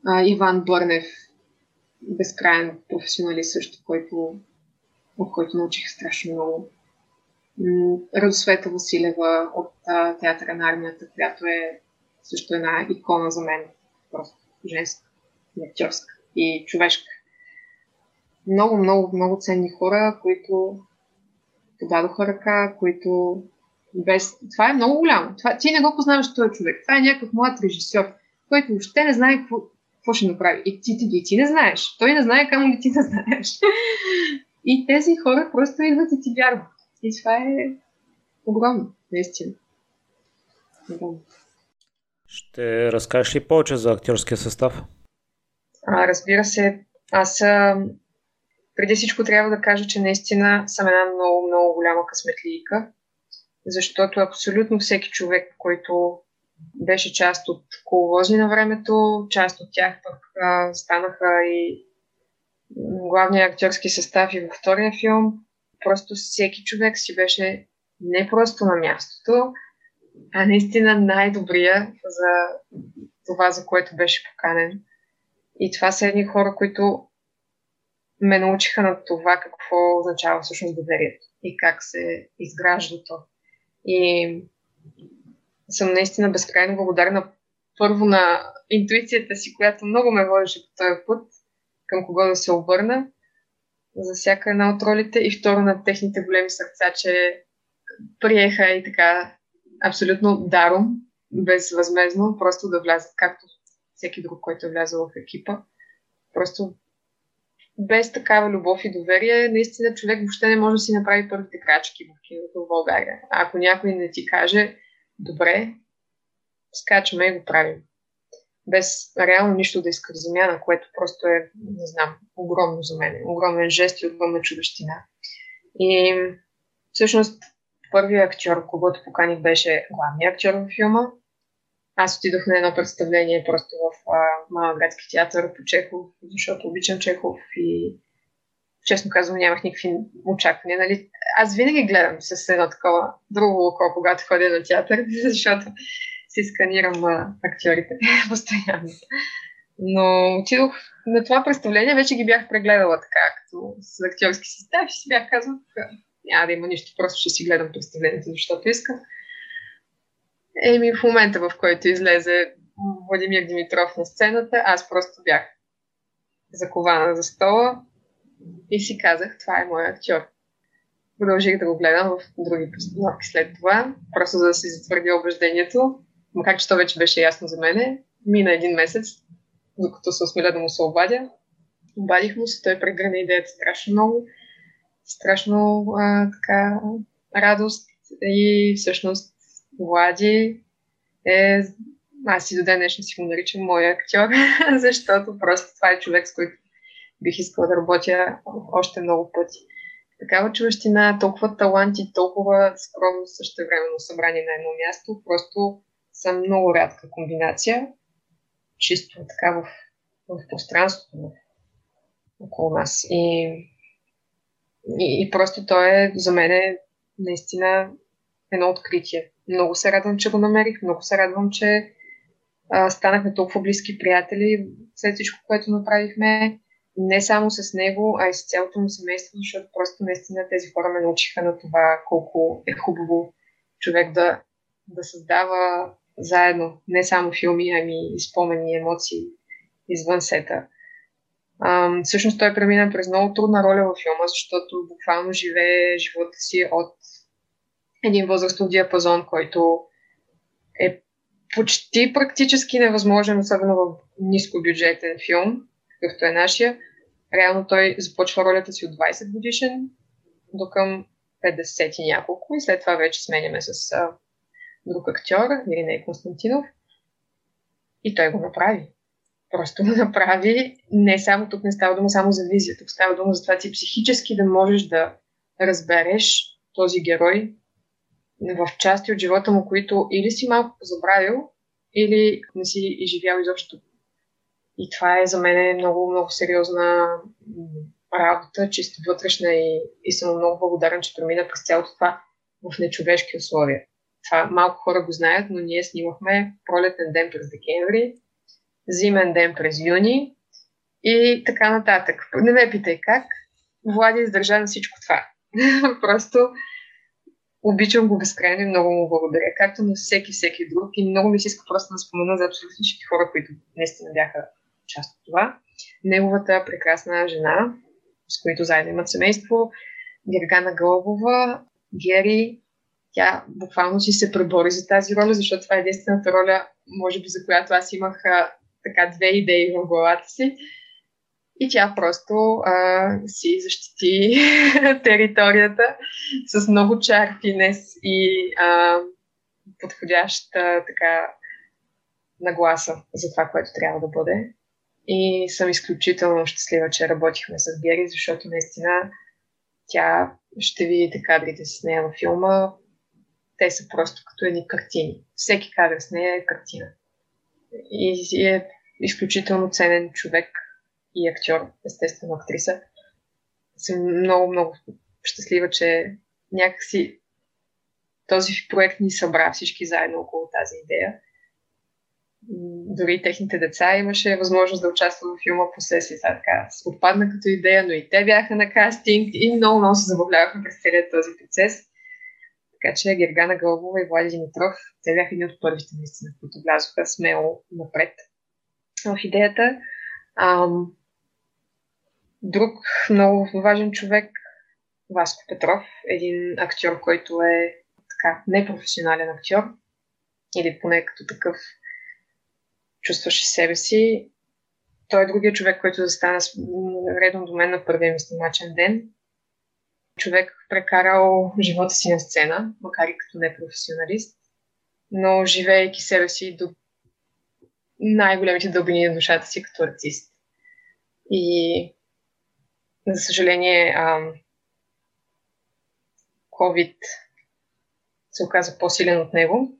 а, Иван Бърнев, безкрайен професионалист също, който, от който научих страшно много. Радосвета Василева от а, Театъра на армията, която е също една икона за мен. Просто женска, актьорска и човешка. Много, много, много ценни хора, които подадоха ръка, които Без... Това е много голямо. Това... Ти не го познаваш този човек. Това е някакъв млад режисьор, който въобще не знае какво, какво ще направи. И ти, ти, ти, ти не знаеш. Той не знае камо ли ти не знаеш. И тези хора просто идват и ти вярват. И това е огромно, наистина. Огромно. Ще разкажеш ли повече за актьорския състав? А, разбира се. Аз преди всичко трябва да кажа, че наистина съм една много, много голяма късметлийка. Защото абсолютно всеки човек, който беше част от Коловози на времето, част от тях пък а, станаха и главният актьорски състав и във втория филм, просто всеки човек си беше не просто на мястото, а наистина най-добрия за това, за което беше поканен. И това са едни хора, които ме научиха на това какво означава всъщност доверието и как се изгражда то. И съм наистина безкрайно благодарна първо на интуицията си, която много ме водеше по този път, към кого да се обърна за всяка една от ролите и второ на техните големи сърца, че приеха и така абсолютно даром, безвъзмезно, просто да влязат, както всеки друг, който е влязъл в екипа. Просто без такава любов и доверие, наистина човек въобще не може да си направи първите крачки в киното в България. А ако някой не ти каже, добре, скачаме и го правим. Без реално нищо да иска замяна, което просто е, не знам, огромно за мен. Огромен жест и огромна чудещина. И всъщност първият актьор, когато поканих, беше главният актьор във филма. Аз отидох на едно представление просто в а, малък градски театър по Чехов, защото обичам Чехов и честно казвам нямах никакви очаквания. Нали? Аз винаги гледам с едно такова друго око, когато ходя на театър, защото си сканирам а, актьорите постоянно. Но отидох на това представление, вече ги бях прегледала така, като с актьорски състав и си бях казвала, няма да има нищо, просто ще си гледам представлението, защото искам. Еми, в момента, в който излезе Владимир Димитров на сцената, аз просто бях закована за стола и си казах, това е моят актьор. Продължих да го гледам в други постановки след това, просто за да си затвърдя убеждението, макар че то вече беше ясно за мене. Мина един месец, докато се осмеля да му се обадя. Обадих му се, той прегърна идеята страшно много, страшно а, така радост и всъщност Влади е, аз и до ден днешно си го наричам моя актьор, защото просто това е човек, с който бих искала да работя още много пъти. Такава човещина, толкова таланти, толкова скромно същевременно събрани на едно място, просто съм много рядка комбинация, чисто така в, в пространството около нас. И, и, и просто то е за мен наистина едно откритие. Много се радвам, че го намерих. Много се радвам, че а, станахме толкова близки приятели след всичко, което направихме. Не само с него, а и с цялото му семейство, защото просто наистина тези хора ме научиха на това колко е хубаво човек да, да създава заедно не само филми, ами и спомени, емоции извън сета. А, всъщност той премина през много трудна роля във филма, защото буквално живее живота си от един възрастов диапазон, който е почти практически невъзможен, особено в нискобюджетен филм, какъвто е нашия. Реално той започва ролята си от двайсет годишен до към петдесет и няколко и след това вече сменяме с а, друг актьор, Ириней Костантинов. И той го направи. Просто го направи. Не само тук не става дума само за визия, тук става дума за това ти психически да можеш да разбереш този герой в части от живота му, които или си малко забравил, или не си изживял изобщо. И това е за мен много, много сериозна работа, чисто вътрешна и, и съм много благодарен, че премина през цялото това в нечовешки условия. Това малко хора го знаят, но ние снимахме пролетен ден през декември, зимен ден през юни и така нататък. Не ме питай как. Влади издържа на всичко това. Просто обичам го безкрайно и много му благодаря, както на всеки, всеки друг. И много ми се иска просто да спомена за абсолютно всички хора, които наистина бяха част от това. Неговата прекрасна жена, с които заедно имат семейство, Гергана Гълбова, Гери, тя буквално си се пребори за тази роля, защото това е единствената роля, може би за която аз имах а, така две идеи в главата си. И тя просто а, си защити територията с много чар, финес и а, подходяща така нагласа за това, което трябва да бъде. И съм изключително щастлива, че работихме с Гери, защото наистина тя ще видите кадрите с нея във филма. Те са просто като едни картини. Всеки кадър с нея е картина. И, и е изключително ценен човек и актьор, естествено актриса. Съм много, много щастлива, че някакси този проект ни събра всички заедно около тази идея. Дори техните деца имаше възможност да участват в филма последствие. Така отпадна като идея, но и те бяха на кастинг и много, много се забавлявахме през целият този процес. Така че Гергана Гълбова и Владимир Димитров, те бяха едни от първите наистина, които влязоха смело напред в идеята. Ам, Друг много важен човек, Васко Петров, един актьор, който е така непрофесионален актьор, или поне като такъв чувстваше себе си. Той е другия човек, който застана редом до мен на първия ми снимачен ден. Човек прекарал живота си на сцена, макар и като непрофесионалист, но живеейки себе си до най-големите дълбини на душата си като артист. И за съжаление COVID се оказа по-силен от него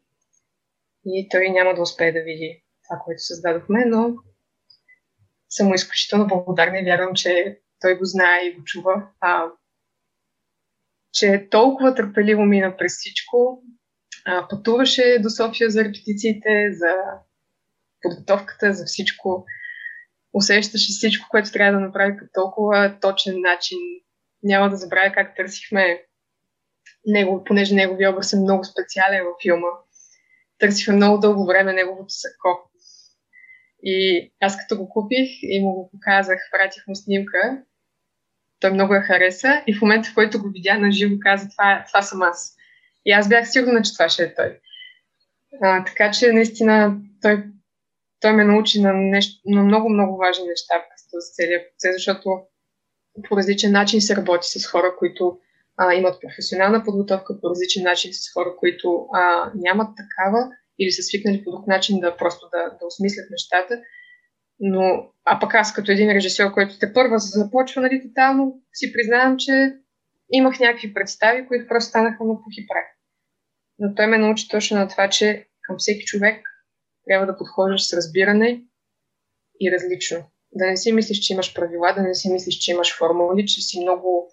и той няма да успее да види това, което създадохме, но съм изключително благодарна и вярвам, че той го знае и го чува, а, че толкова търпеливо мина през всичко. А, пътуваше до София за репетициите, за подготовката, за всичко. Усещаше всичко, което трябва да направи по толкова точен начин. Няма да забравя как търсихме него, понеже неговия образ е много специален във филма. Търсихме много дълго време неговото сако. И аз като го купих и му го показах, пратих му снимка, той много я хареса и в момента, в който го видя на живо, каза, това, това съм аз. И аз бях сигурна, че това ще е той. А, така че наистина той, той ме научи на, нещо, на много-много важни неща през целия процес, защото по различен начин се работи с хора, които а, имат професионална подготовка, по различен начин с хора, които а, нямат такава, или са свикнали по друг начин да просто да, да осмислят нещата. Но, а пък аз като един режисьор, който те първа започва, нали, тотално си признавам, че имах някакви представи, които просто станаха на пух и прах. Но той ме научи точно на това, че към всеки човек трябва да подхождаш с разбиране и различно. Да не си мислиш, че имаш правила, да не си мислиш, че имаш формули, че си много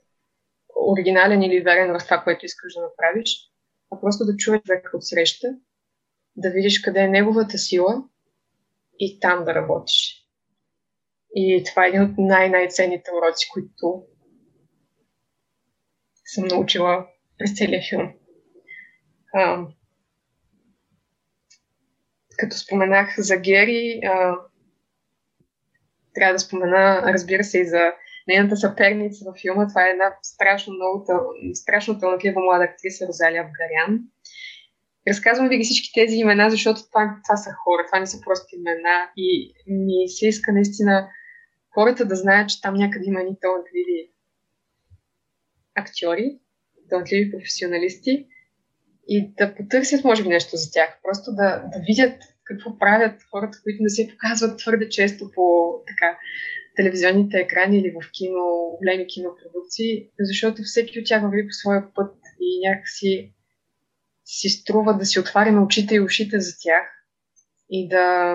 оригинален или верен в това, което искаш да направиш, а просто да чуваш човека от среща, да видиш къде е неговата сила и там да работиш. И това е един от най-най-ценните уроци, които съм научила през целия филм. А, като споменах за Гери, а, трябва да спомена, разбира се, и за нейната съперница във филма. Това е една страшно много, страшно талантлива млада актриса Розалия Абгарян. Разказвам ви ги всички тези имена, защото това, това са хора, това не са просто имена и ми се иска наистина хората да знаят, че там някъде има ни талантливи актьори, талантливи професионалисти и да потърсят може би нещо за тях, просто да, да видят какво правят хората, които не се показват твърде често по така, телевизионните екрани или в кино, големи кинопродукции, защото всеки от тях върви по своя път и някакси си струва да си отваряме очите и ушите за тях и да,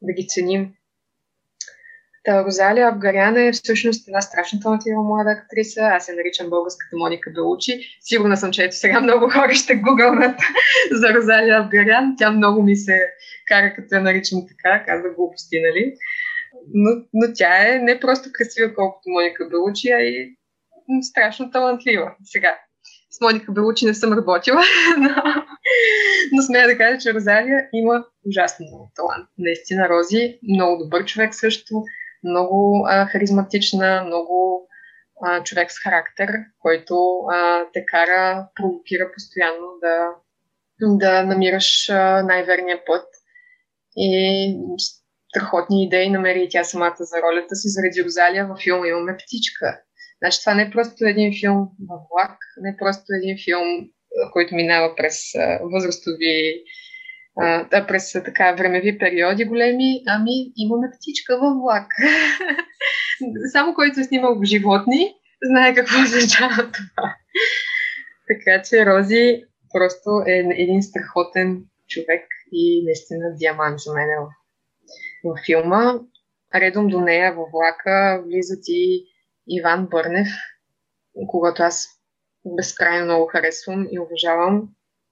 да ги ценим. Та Розалия Абгарян е всъщност една страшно талантлива млада актриса. Аз я наричам българската Моника Белучи. Сигурна съм, че ето сега много хора ще гугълнат за Розалия Абгарян. Тя много ми се кара, като я наричам така, казва глупости, нали? Но, но тя е не просто красива, колкото Моника Белучи, а и страшно талантлива. Сега с Моника Белучи не съм работила, но, но смея да кажа, че Розалия има ужасно много талант. Наистина Рози, много добър човек също, много а, харизматична, много а, човек с характер, който а, те кара, провокира постоянно да, да намираш а, най-верния път. И страхотни идеи намери и тя самата за ролята си. Заради Розалия във филма имаме птичка. Значи това не е просто един филм във влак, не е просто един филм, който минава през възрастови, а, през така времеви периоди големи, ами имаме птичка във влак. Само който е снимал животни, знае какво означава това. Така че Рози просто е един страхотен човек и наистина диамант за мен в, в филма. Редом до нея във влака влизат и Иван Бърнев, когато аз безкрайно много харесвам и уважавам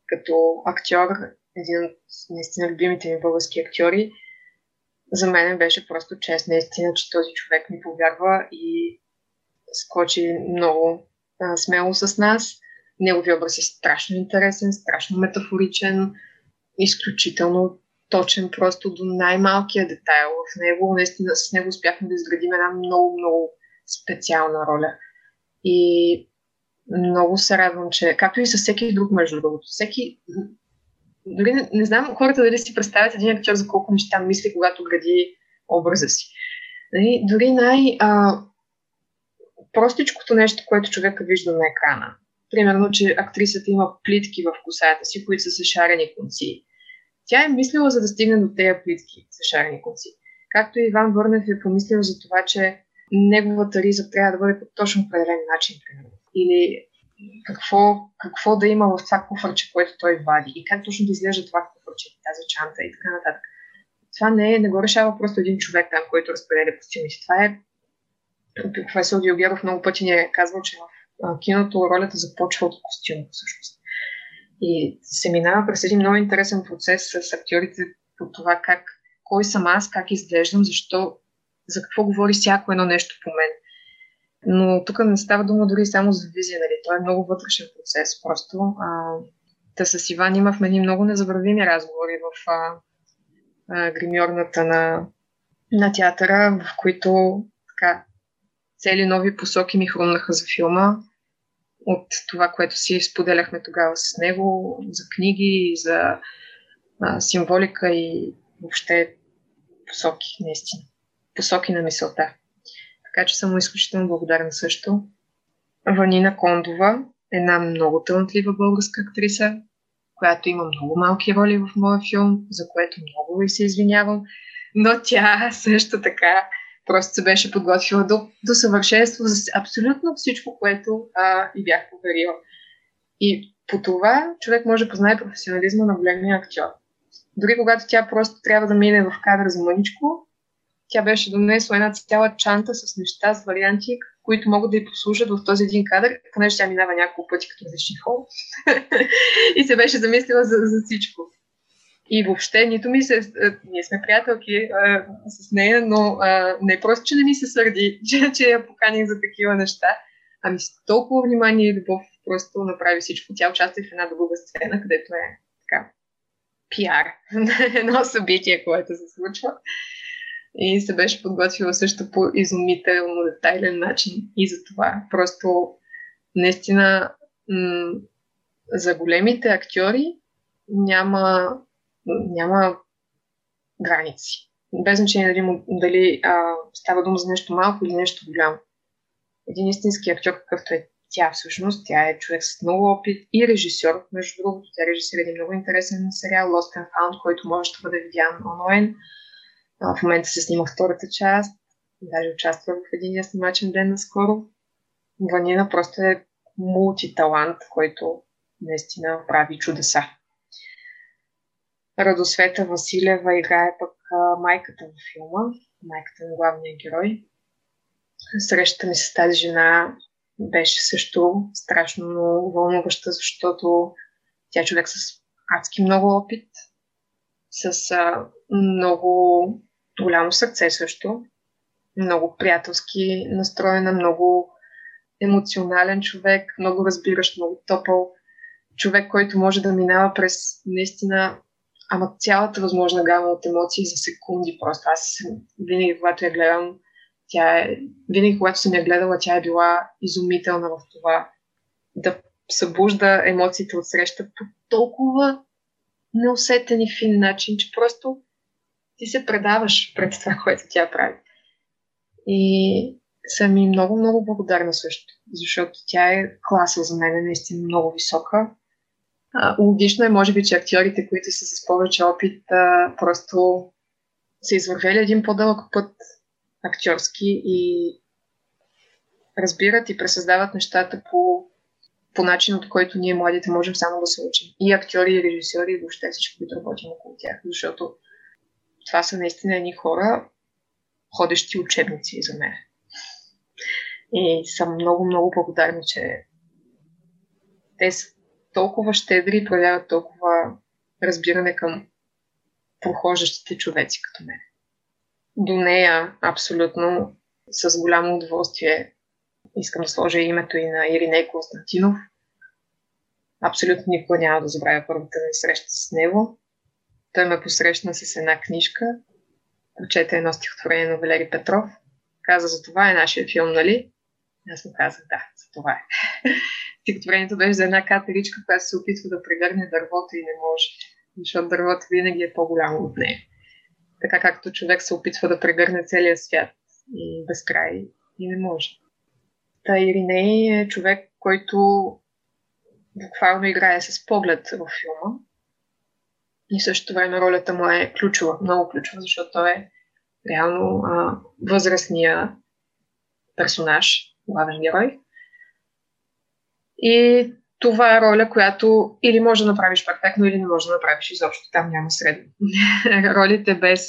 като актьор, един от наистина любимите ми български актьори. За мен беше просто чест наистина, че този човек ми повярва и скочи много а, смело с нас. Неговият образ е страшно интересен, страшно метафоричен, изключително точен просто до най-малкия детайл в него. Наистина с него успяхме да изградим една много-много специална роля. И много се радвам, че, както и с всеки друг, между другото, всеки... Дори не, не знам хората дали си представят един актьор за колко неща мисли, когато гради образа си. Дали, дори най- а, простичкото нещо, което човека вижда на екрана. Примерно, че актрисата има плитки в косата си, които са с шарени конци. Тя е мислила, за да стигне до тези плитки с шарени конци. Както и Иван Бърнев е помислил за това, че неговата риза трябва да бъде по точно определен начин. Или какво, какво да има в това куфърче, което той вади. И как точно да изглежда това куфърче, тази чанта и така нататък. Това не е, не го решава просто един човек там, който разпределя костюмите. Това е... Професор Диогеров много пъти ни е казвал, че в киното ролята започва от костюм, всъщност. И се минава през един много интересен процес с актьорите по това как, кой съм аз, как изглеждам, защо, за какво говори всяко едно нещо по мен. Но тук не става дума дори само за визия, нали? Това е много вътрешен процес. Просто а, да с Иван имахме едни много незабравими разговори в а, а, гримьорната на, на театъра, в които така, цели нови посоки ми хрумнаха за филма. От това, което си споделяхме тогава с него, за книги, за а, символика и въобще посоки, наистина. Посоки на мисълта. Така че съм му изключително благодарен също. Ванина Кондова, една много талантлива българска актриса, която има много малки роли в моя филм, за което много и се извинявам, но тя също така просто се беше подготвила до, до съвършенство за абсолютно всичко, което а, и бях поверила. И по това човек може да познае професионализма на големия актьор. Дори когато тя просто трябва да мине в кадър за мъничко, тя беше донесла една цяла чанта с неща, с варианти, които могат да й послужат в този един кадър, понеже тя минава няколко пъти като различни хора. И се беше замислила за, за всичко. И въобще, нито ми се... Ние сме приятелки а, с нея, но а, не просто, че не ми се сърди, че, че я поканих за такива неща. Ами с толкова внимание и любов просто направи всичко. Тя участва в една друга сцена, където е така пиар на едно събитие, което се случва. И се беше подготвила също по изумително детайлен начин. И за това просто наистина м- за големите актьори няма, няма граници. Без значение дали, дали а, става дума за нещо малко или нещо голямо. Един истински актьор, какъвто е тя всъщност, тя е човек с много опит и режисьор, между другото. Тя режисира един много интересен сериал Lost and Found, който може да бъде видян онлайн. В момента се снима втората част. Даже участвах в единия снимачен ден наскоро. Ванина просто е мултиталант, който наистина прави чудеса. Радосвета Василева играе пък майката на филма, майката на главния герой. Срещата ми с тази жена беше също страшно вълнуваща, защото тя е човек с адски много опит, с а, много голямо сърце също, много приятелски настроена, много емоционален човек, много разбиращ, много топъл. Човек, който може да минава през наистина ама цялата възможна гама от емоции за секунди просто. Аз винаги, когато я гледам, тя е... Винаги, когато съм я гледала, тя е била изумителна в това да събужда емоциите от среща по толкова неусетен и фин начин, че просто ти се предаваш пред това, което тя прави. И съм и много-много благодарна също, защото тя е класа за мен, е наистина много висока. А, логично е, може би, че актьорите, които са с повече опит, а, просто са извървели един по-дълъг път актьорски и разбират и пресъздават нещата по по начин, от който ние, младите, можем само да се учим. И актьори, и режисьори, и въобще всички, които работим около тях. Защото това са наистина едни хора, ходещи учебници за мен. И съм много, много благодарна, че те са толкова щедри и проявяват толкова разбиране към прохождащите човеци като мен. До нея абсолютно с голямо удоволствие искам да сложа името и на Ириней Костантинов. Абсолютно никога няма да забравя първата ми среща с него. Той ме посрещна с една книжка. Прочете едно стихотворение на Валери Петров. каза, за това е нашия филм, нали? Аз му казах, да, за това е. Стихотворението беше за една катеричка, която се опитва да прегърне дървото и не може, защото дървото винаги е по-голямо от нея. Така както човек се опитва да прегърне целия свят и безкрай и не може. Та Ириней е човек, който буквално играе с поглед във филма. И също време ролята му е ключова, много ключова, защото той е реално а, възрастния персонаж, главен герой. И това е роля, която или може да направиш перфектно, или не може да направиш изобщо. Там няма средно. Ролите без,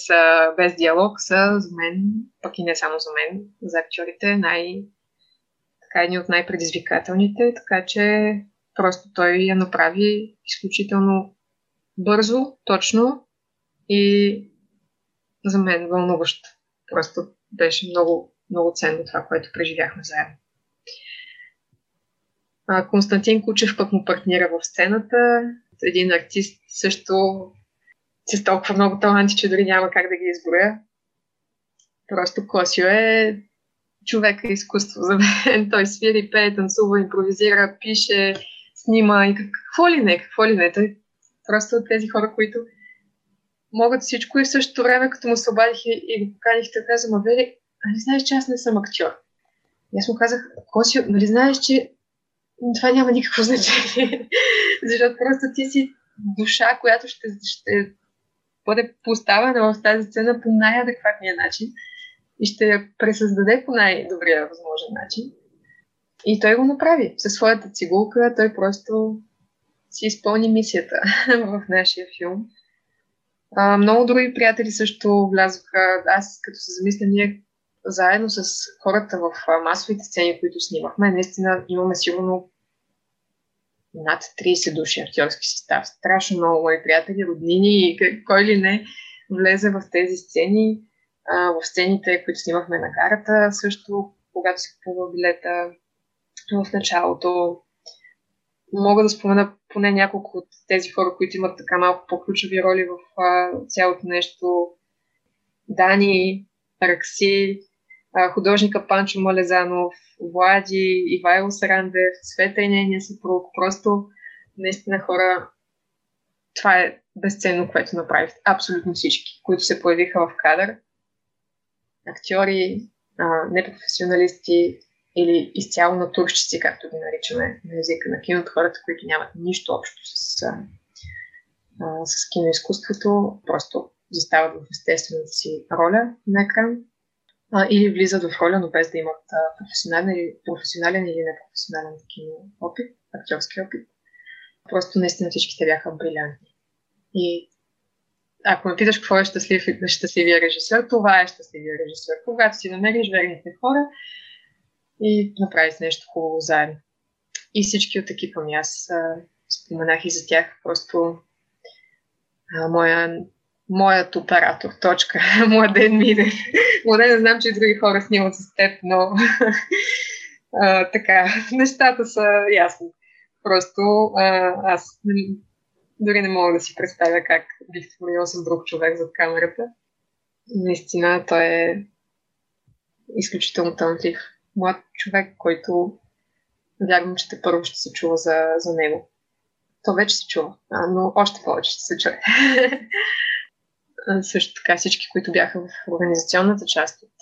без диалог са за мен, пък и не само за мен, за актьорите, най, така, едни от най-предизвикателните, така че просто той я направи изключително бързо, точно и за мен вълнуващо. Просто беше много, много ценно това, което преживяхме заедно. Константин Кучев пък му партнира в сцената. Един артист също с толкова много таланти, че дори няма как да ги изброя. Просто Косио е човека изкуство за мен. Той свири, пее, танцува, импровизира, пише, снима и какво ли не, какво ли не. Той просто от тези хора, които могат всичко и в същото време, като му се обадих и го поканих, той каза, ма Вели, нали знаеш, че аз не съм актьор? И аз му казах, Косио, нали знаеш, че това няма никакво значение, защото просто ти си душа, която ще, ще бъде поставена в тази сцена по най-адекватния начин и ще я пресъздаде по най-добрия възможен начин. И той го направи. Със своята цигулка той просто си изпълни мисията в нашия филм. А, много други приятели също влязоха. Аз като се замисля, ние заедно с хората в масовите сцени, които снимахме, наистина имаме сигурно над трийсет души актьорски състав. Страшно много мои приятели, роднини и кой ли не влезе в тези сцени, в сцените, които снимахме на гарата също, когато се купува билета в началото. Мога да спомена поне няколко от тези хора, които имат така малко по-ключови роли в цялото нещо. Дани, Ракси, художника Панчо Малезанов, Влади, Ивайло Сарандев, Света и нейния съпруг. Просто наистина хора, това е безценно, което направих. Абсолютно всички, които се появиха в кадър. Актьори, непрофесионалисти или изцяло натурщици, както ги наричаме на езика на киното, хората, които нямат нищо общо с, с киноизкуството, просто застават в естествената си роля на екран а, или влизат в роля, но без да имат а, професионален, или, професионален или непрофесионален кино опит, актьорски опит. Просто наистина всички те бяха брилянтни. И ако ме питаш какво е щастлив, щастливия режисьор, това е щастливия режисьор. Когато си намериш верните хора и направиш нещо хубаво заедно. И всички от екипа ми, аз а, споменах и за тях просто а, моя Моят оператор, точка, Младен Минев. Младен, знам, че и други хора снимат с теб, но а, така, нещата са ясни. Просто а, аз дори не мога да си представя как бих творила с друг човек зад камерата. Наистина, той е изключително талантлив. Млад човек, който вярвам, че те първо ще се чува за, за него. То вече се чува, а, но още повече ще се чува. Също така всички, които бяха в организационната част от,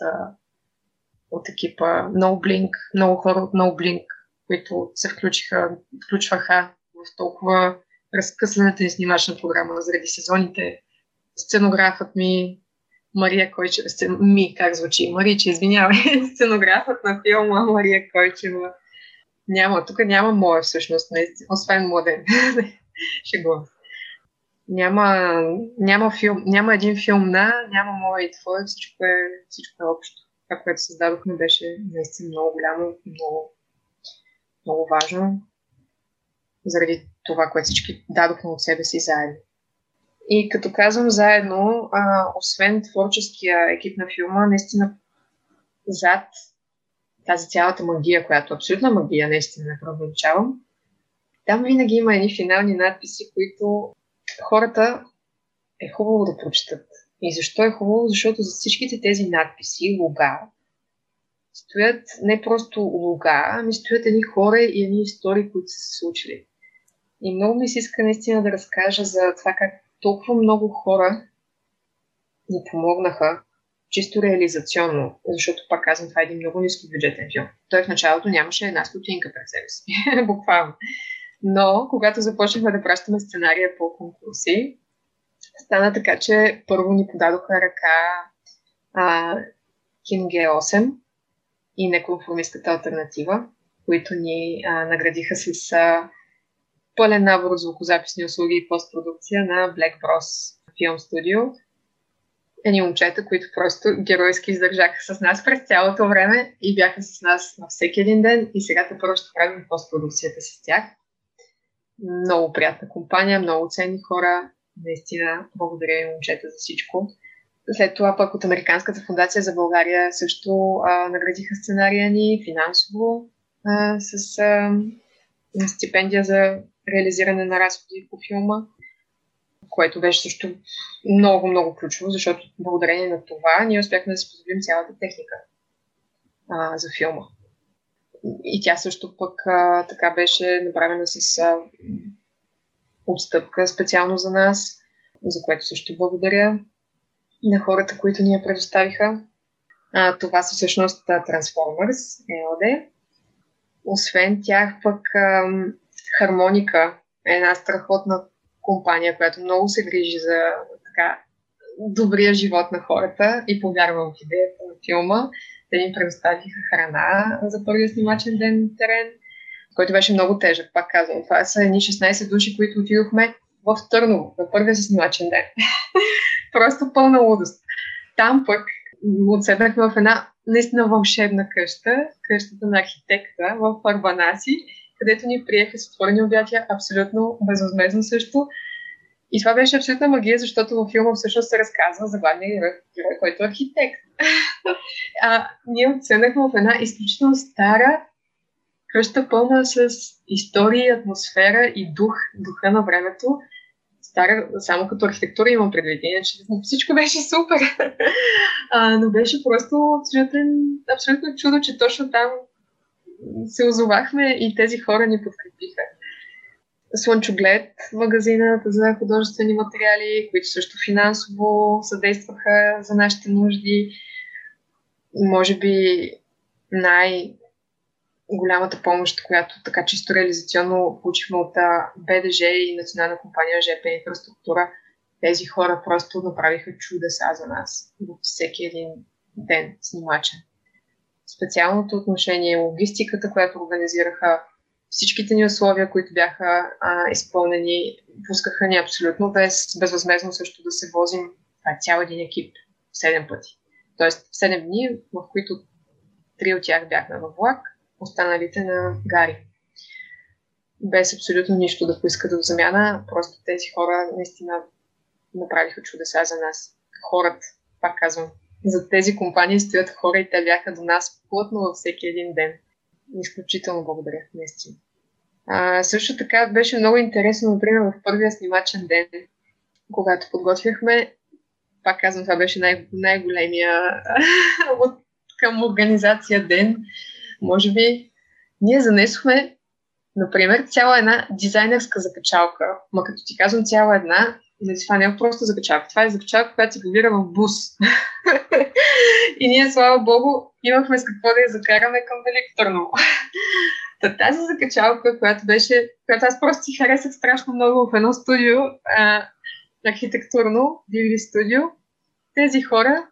от екипа No Blink, много хора от No Blink, които се включиха, включваха в толкова разкъсаната и снимачна програма заради сезоните. Сценографът ми, Мария Койчева, сцен... ми, как звучи, Мариче, извинявай, сценографът на филма Мария Койчева. Няма, тук няма моя всъщност, освен Младен. Шегувам. Няма, няма, филм, няма един филм на, няма мое и твое, всичко е, всичко е общо. Това, което създадохме, беше наистина много голямо, много, много важно, заради това, което всички дадохме от себе си заедно. И като казвам заедно, а, освен творческия екип на филма, наистина зад тази цялата магия, която абсолютна магия, наистина не преувеличавам, там винаги има едни финални надписи, които хората е хубаво да прочитат. И защо е хубаво? Защото за всичките тези надписи, лога, стоят не просто луга, ами стоят едни хора и едни истории, които са се случили. И много ми се иска наистина да разкажа за това как толкова много хора ни помогнаха чисто реализационно, защото пак казвам, това е един много ниско бюджетен филм. Той в началото нямаше една стотинка пред себе си, буквално. Но когато започнахме да пращаме сценария по конкурси, стана така, че първо ни подадоха ръка а, Кинг осем и Неконформистката алтернатива, които ни а, наградиха с а, пълен набор от звукозаписни услуги и постпродукция на Black Bros Film Studio. Едни момчета, които просто геройски издържаха с нас през цялото време и бяха с нас на всеки един ден и сега тепърво ще правим постпродукцията с тях. Много приятна компания, много ценни хора. Наистина, благодаря ви, момчета, за всичко. След това пък от Американската фундация за България също а, наградиха сценария ни финансово а, с а, стипендия за реализиране на разходи по филма, което беше също много-много ключово, защото благодарение на това ние успяхме да си позволим цялата техника а, за филма. И тя също пък а, така беше направена с а, отстъпка специално за нас, за което също благодаря на хората, които ни я предоставиха. А, това са всъщност Transformers, ЕОД. Освен тях пък а, Хармоника е една страхотна компания, която много се грижи за така добрия живот на хората и повярва в идеята на филма. Те ни предоставиха храна за първия снимачен ден терен, който беше много тежък, пак казвам. Това са едни шестнайсет души, които отидохме в Търново на първия си снимачен ден. Просто пълна лудост. Там пък отседнахме в една наистина вълшебна къща, къщата на архитекта в Арбанаси, където ни приеха с отворени обятия абсолютно безвъзмездно също. И това беше абсолютна магия, защото във филма всъщност се разказва за главния герой, който е архитект. А ние отседнахме в една изключително стара къща, пълна с истории, атмосфера и дух, духа на времето. Стара, само като архитектура имам предвид, иначе всичко беше супер. А, но беше просто абсолютно чудо, че точно там се озовахме и тези хора ни подкрепиха. Слънчоглед, магазинът за художествени материали, които също финансово съдействаха за нашите нужди. Може би най-голямата помощ, която така чисто реализационно получихме от Б Д Ж и Национална компания Ж П инфраструктура. Тези хора просто направиха чудеса за нас във всеки един ден снимачен. Специалното отношение, логистиката, която организираха, всичките ни условия, които бяха а, изпълнени, пускаха ни абсолютно без, безвъзмезно също да се возим а, цял един екип седем пъти. Тоест седем дни, в които три от тях бяхме във влак, останалите на гари. Без абсолютно нищо да поискат от замяна, просто тези хора наистина направиха чудеса за нас. Хората, пак казвам, за тези компании стоят хора и те бяха до нас плътно във всеки един ден. Изключително благодаря, наистина. А, също така беше много интересно, например, в първия снимачен ден, когато подготвяхме, пак казвам, това беше най- най-големия от към организация ден. Може би ние занесохме, например, цяла една дизайнерска закачалка. Ма като ти казвам цяла една, това не е просто закачалка. Това е закачалка, която се гравира в бус. И ние, слава богу, имахме с какво да я закараме към Велико Търново. Та тази закачалка, която беше, която аз просто си харесах страшно много в едно студио, а, архитектурно, Дивли студио, тези хора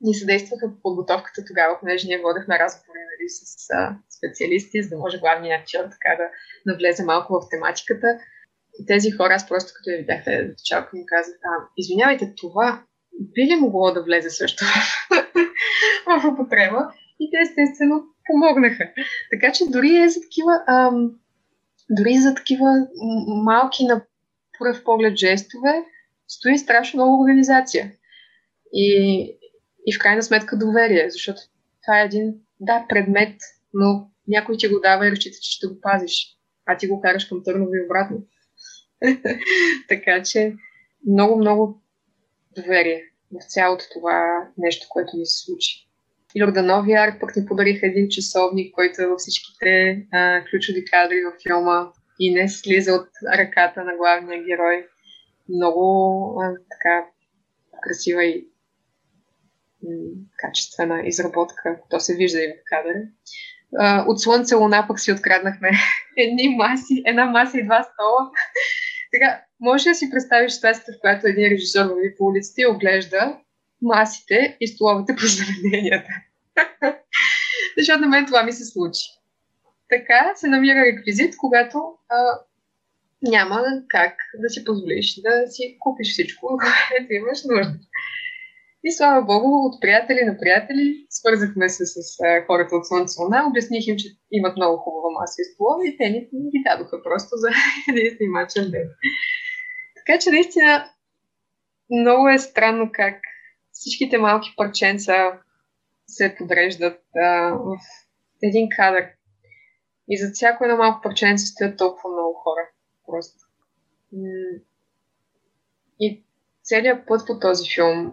ни съдействаха по подготовката тогава, понеже ние водехме разговори нали, с а, специалисти, за да може главният актьор така да навлезе малко в тематиката. И тези хора, аз просто като я видях тази закачалка, ми казах, а, извинявайте, това би ли могло да влезе също в употреба? И те естествено помогнаха. Така че дори е за такива, ам, дори за такива малки на пръв поглед жестове стои страшно много организация. И, и в крайна сметка доверие, защото това е един, да, предмет, но някой ти го дава и разчита, че ще го пазиш, а ти го караш към Търново и обратно. Така че много-много доверие в цялото това нещо, което ми се случи. Йордановия, пък ни подариха един часовник, който е във всичките а, ключови кадри във филма. Инес слиза от ръката на главния герой. Много а, така красива и м- качествена изработка. То се вижда и в кадър. А, от Слънце Луна пък си откраднахме едни маси, една маса и два стола. Сега, можеш да си представиш ситуацията, в която един режисьор върви по улиците и оглежда масите и столовете по заведенията. Защото на мен това ми се случи. Така се намира реквизит, когато а, няма как да си позволиш да си купиш всичко, което имаш нужда. И слава богу, от приятели на приятели свързахме се с а, хората от Слънце Луна, обясних им, че имат много хубава маса и столове и те ни ги дадоха просто за един снимачен ден. Така че наистина много е странно как всичките малки парченца се подреждат а, в един кадър. И за всяко едно малко парченце стоят толкова много хора. Просто. И целият път по този филм,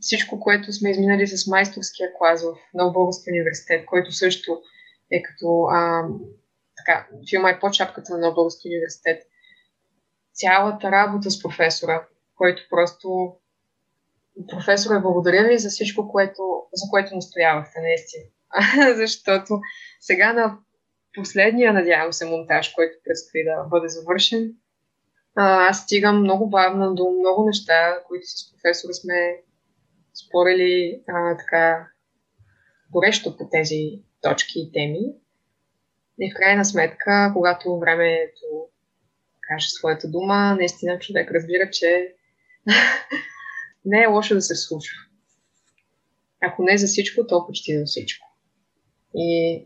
всичко, което сме изминали с майсторския клас в Нов български университет, който също е като а, така, филма е под шапката на Нов български университет. Цялата работа с професора, който просто... Професоре, благодаря ви за всичко, което, за което настоявахте, наистина. Защото сега на последния, надявам се, монтаж, който предстои да бъде завършен, аз стигам много бавно до много неща, които с професора сме спорили а, така горещо по тези точки и теми. И в крайна сметка, когато времето каже своята дума, наистина човек разбира, че не е лошо да се случва. Ако не за всичко, то почти за всичко. И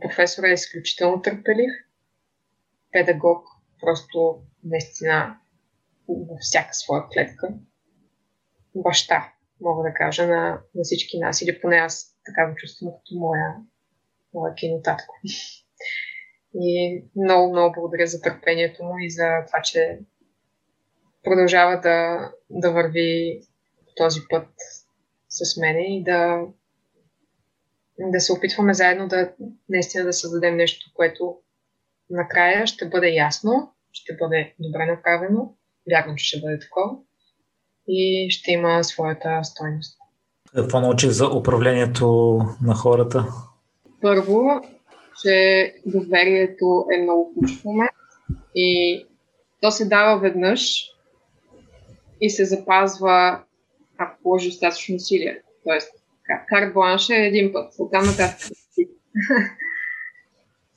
професорът е изключително търпелив, педагог, просто наистина във всяка своя клетка. Баща, мога да кажа, на, на всички нас. Или поне аз така го чувствам като моя, моя кинотатко. И много, много благодаря за търпението му и за това, че продължава да, да върви този път с мене и да, да се опитваме заедно да наистина да създадем нещо, което накрая ще бъде ясно, ще бъде добре направено, вярвам, че ще бъде такова и ще има своята стойност. Какво научих за управлението на хората? Първо, че доверието е много ключов момент и то се дава веднъж и се запазва, ако положи достатъчно усилия. Тоест, карт бланш е един път, оттам нататък.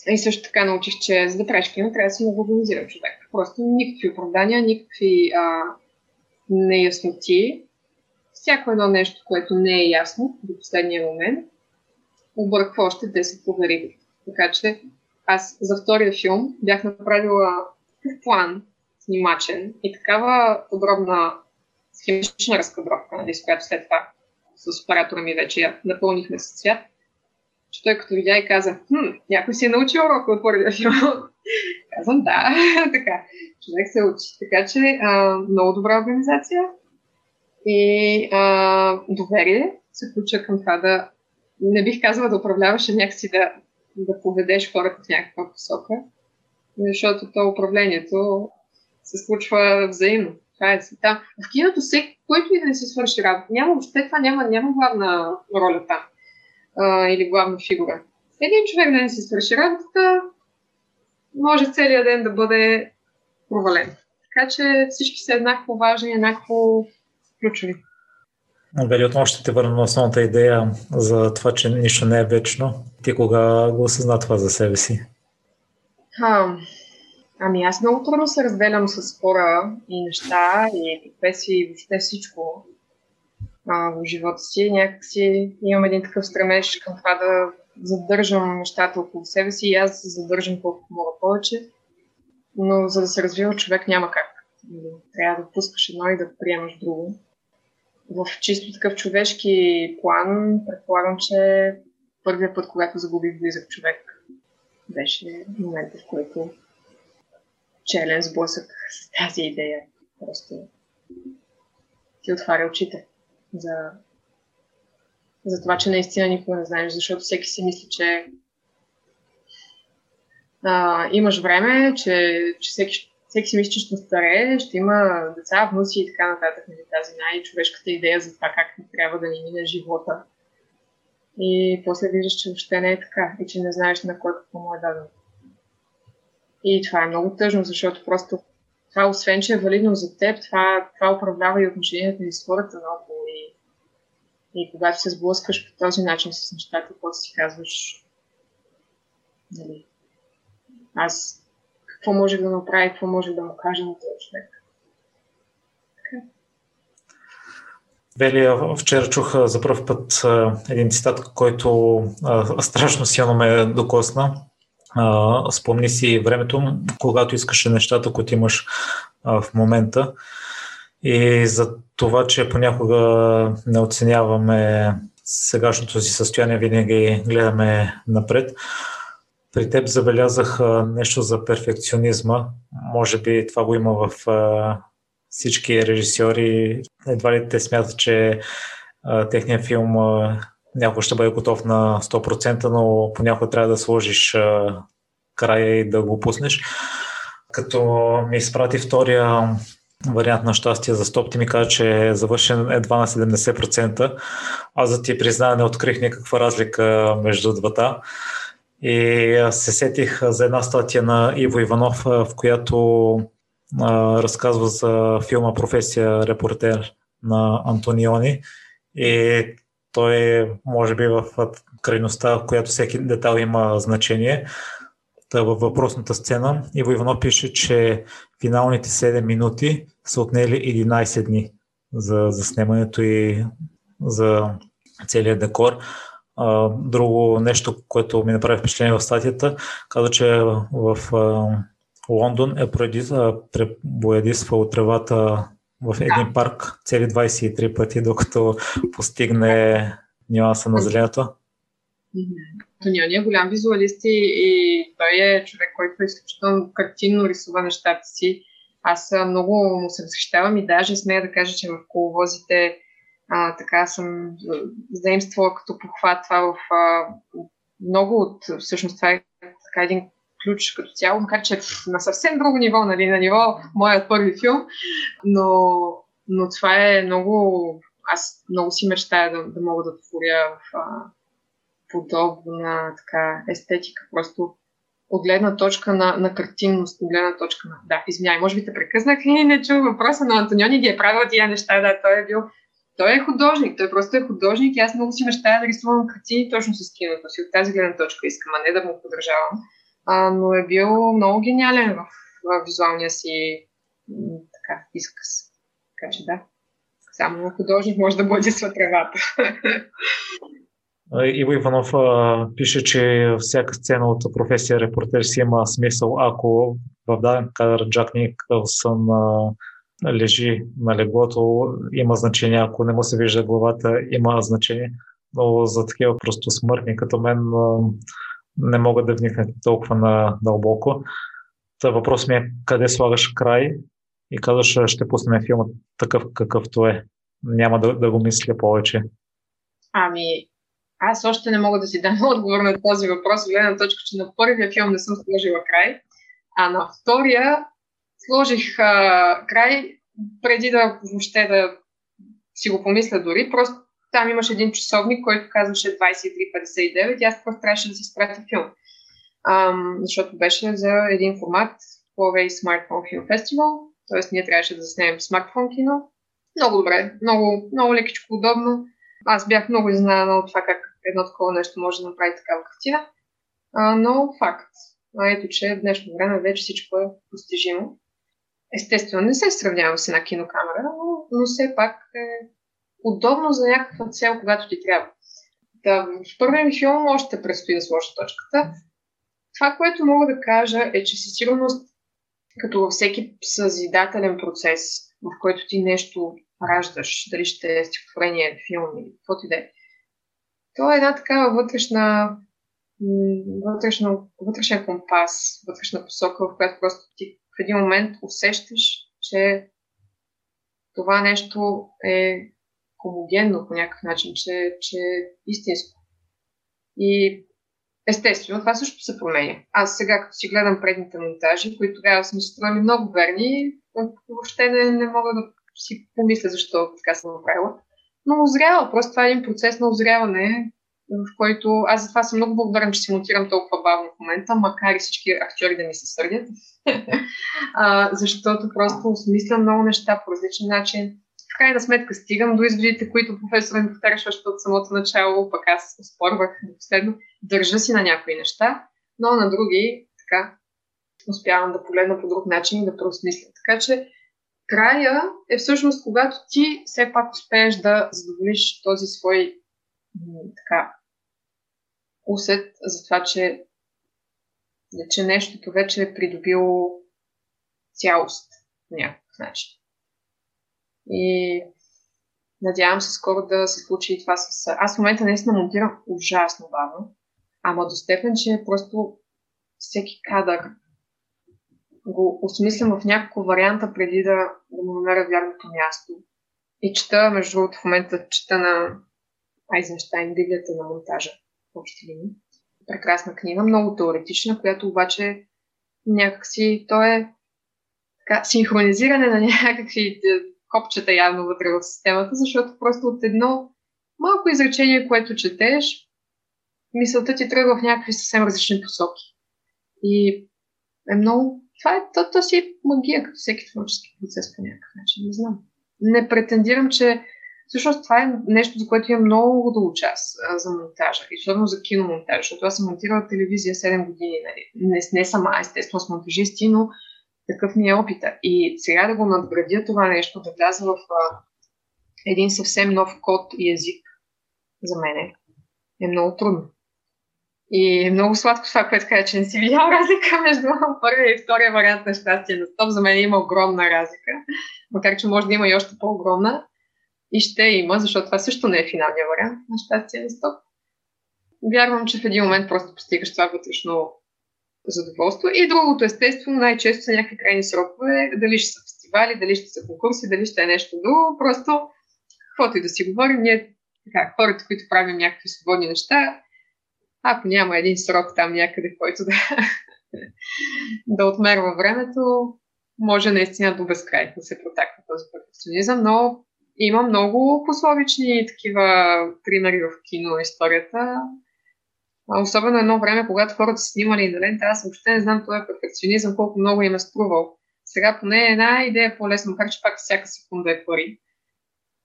И също така научих, че за да правиш кино, трябва да си много организиран човек. Просто никакви оправдания, никакви а, неясноти. Всяко едно нещо, което не е ясно до последния момент, обърква още десет проверки. Така че аз за втория филм бях направила план, снимачен и такава подробна схематична разкадровка, нали, с която след това с оператора ми вече я напълнихме със цвят, че той като видя и каза, хм, някой си е научил урока от първия филм. Казвам, да, така, човек се учи. Така че а, много добра организация и а, доверие се включва към това да, не бих казала да управляваш, а някакси да, да поведеш хората в някаква посока, защото то управлението се случва взаимно. Това е там. В киното всеки, който и да не се свърши работа, няма въобще това, няма, няма главна роля там а, или главна фигура. Един човек да не се свърши работата, може целият ден да бъде провален. Така че всички са еднакво важни, еднакво ключови. Вели, отново ще те върна на основната идея за това, че нищо не е вечно. Ти кога го осъзна това за себе си? А, ами аз много трудно се разделям с хора и неща и професии и въобще всичко а, в живота си. Някакси имам един такъв стремеж към това да задържам нещата около себе си и аз задържам колкото мога повече. Но за да се развива човек няма как. Трябва да пускаш едно и да приемаш друго. В чисто такъв човешки план предполагам, че първият път, когато загубих близък човек, беше момента, в който челен сблъсък с тази идея. Просто ти отваря очите за за това, че наистина никога не знаеш, защото всеки си мисли, че а, имаш време, че, че всеки, всеки си мисли, че ще старее, ще има деца, внуци и така нататък. Тази най-човешката идея за това как трябва да ни мине живота. И после виждаш, че въобще не е така и че не знаеш на кой какво му е дадено. И това е много тъжно, защото просто това, освен че е валидно за теб, това, това управлява и отношенията ни с хората наоколо. И, и когато се сблъскаш по този начин с нещата, после си казваш, нали, аз какво можех да направя, какво може да му кажа на този човек. Вели, вчера чух за пръв път един цитат, който страшно силно ме докосна. Спомни си времето, когато искаше нещата, които имаш в момента. И за това, че понякога не оценяваме сегашното си състояние, винаги гледаме напред. При теб забелязах нещо за перфекционизма. Може би това го има в всички режисьори. Едва ли те смятат, че а, техният филм а, някой ще бъде готов на сто процента, но понякога трябва да сложиш а, края и да го пуснеш. Като ми изпрати втория вариант на щастие за стоп, ти ми каза, че е завършен едва на седемдесет процента. Аз за ти призная, не открих никаква разлика между двата. И се сетих за една статия на Иво Иванов, в която разказва за филма "Професия репортер" на Антониони, и той е, може би, в крайността, в която всеки детал има значение. Та във въпросната сцена Иво Иванов пише, че финалните седем минути са отнели единайсет дни за заснемането и за целия декор. Друго нещо, което ми направи впечатление в статията, казва, че в Лондон е пребоядисвал от тревата в един парк цели двайсет и три пъти, докато постигне нюанса на зеленото. Антониони е голям визуалист и, и той е човек, който изключително картинно рисува нещата си. Аз много му се възхищавам и даже смея да кажа, че в Коловозите а, така съм заимствала като похват това в а, много от... Всъщност това е така един ключ като цяло, макар че на съвсем друго ниво, нали, на ниво моят първи филм, но, но това е много... Аз много си мечтая да, да мога да творя в а, подобна така естетика, просто от гледна точка на, на картинност, от гледна точка на... Да, извинявай, може би те прекъснах и не чух въпроса, но Антониони ги е правил тия неща, да, той е бил... Той е художник, той просто е художник и аз много си мечтая да рисувам картини точно с киното си, от тази гледна точка искам, а не да му подражавам. А, но е бил много гениален в, в визуалния си така, изказ. Така че да, само художник може да бладисва тревата. Иво Иванов а, пише, че всяка сцена от професия репортер си има смисъл, ако в даден кадър Джак Никълсън а, лежи на леглото, има значение, ако не му се вижда главата, има значение, но за такива просто смъртни като мен а, не мога да вникна толкова на дълбоко. Та въпрос ми е, къде слагаш край и казваш, ще пуснем филма такъв какъвто е. Няма да, да го мисля повече. Ами, аз още не мога да си дам отговор на този въпрос, гледна точка, че на първия филм не съм сложила край, а на втория сложих а, край преди да въобще да си го помисля дори, просто там имаше един часовник, който казваше двайсет и три петдесет и девет и аз просто трябваше да си спратя филм. Ам, защото беше за един формат Huawei Smartphone Film Festival, т.е. ние трябваше да заснем смартфон кино. Много добре, много, много лекичко удобно. Аз бях много изненадана от това как едно такова нещо може да направи такава картина. А, но факт. А ето, че в днешно време вече всичко е постижимо. Естествено, не се сравнявам с една кинокамера, но, но все пак е... удобно за някаква цел, когато ти трябва. Да, в първия ми филм още предстои да сложа точката. Това, което мога да кажа, е, че със сигурност, като във всеки съзидателен процес, в който ти нещо раждаш, дали ще е стихотворение, филм или каквото и да е, то е една такава вътрешна, вътрешна, вътрешен компас, вътрешна посока, в която просто ти в един момент усещаш, че това нещо е хомогенно по някакъв начин, че, че е истинско. И естествено, това също се променя. Аз сега, като си гледам предните монтажи, които тогава сме строили много верни, въобще не, не мога да си помисля защо така съм направила. Но озрява, просто това е един процес на озряване, в който аз затова съм много благодарен, че си монтирам толкова бавно в момента, макар и всички актьори да ми се сърдят. а, защото просто осмислям много неща по различен начин. В крайна сметка стигам до изводите, които професора ми повтаряше още от самото начало, пък аз спорвах до последно. Държа си на някои неща, но на други така успявам да погледна по друг начин и да преосмисля. Така че края е всъщност, когато ти все пак успееш да задоволиш този свой така усет за това, че, че нещото вече е придобило цялост по някакъв начин. И надявам се скоро да се случи и това с... Аз в момента наистина монтирам ужасно бавно, ама до степен, че просто всеки кадър го осмислям в няколко варианта преди да, да му намеря вярното място. И чета, между другото, в момента чета на Айзенщайн Библията на монтажа в общи линии. Прекрасна книга, много теоретична, която обаче някакси то е така, синхронизиране на някакви копчета явно вътре в системата, защото просто от едно малко изречение, което четеш, мисълта ти тръгва в някакви съвсем различни посоки. И е много... Това е то, то си магия, като всеки творчески процес по някакъв начин. Не знам. Не претендирам, че... Всъщност това е нещо, за което имам много дълго час за монтажа. И особено за киномонтажа, защото аз съм монтирала телевизия седем години. Нали. Не, не сама, естествено, с монтажисти, но такъв ми е опита. И сега да го надградя това нещо, да вляза в а, един съвсем нов код и език, за мен е много трудно. И е много сладко това, което каза, че не си видял разлика между първия и втория вариант на щастие на стоп. За мен има огромна разлика, макар че може да има и още по-огромна. И ще има, защото това също не е финалния вариант на щастие на стоп. Вярвам, че в един момент просто постигаш това вътрешно задоволство. И другото, естествено, най-често са някакви крайни срокове. Дали ще са фестивали, дали ще са конкурси, дали ще е нещо друго. Просто, каквото и да си говорим, ние, така, хората, които правим някакви свободни неща, ако няма един срок там някъде, който да, да отмерва времето, може наистина до безкрай да се протаква този перфекционизъм, но има много пословични такива примери в кино историята. Особено едно време, когато хората са снимали на лента, аз въобще не знам този перфекционизъм, колко много им е струвал. Сега поне една идея по-лесно, макар че пак всяка секунда е пари.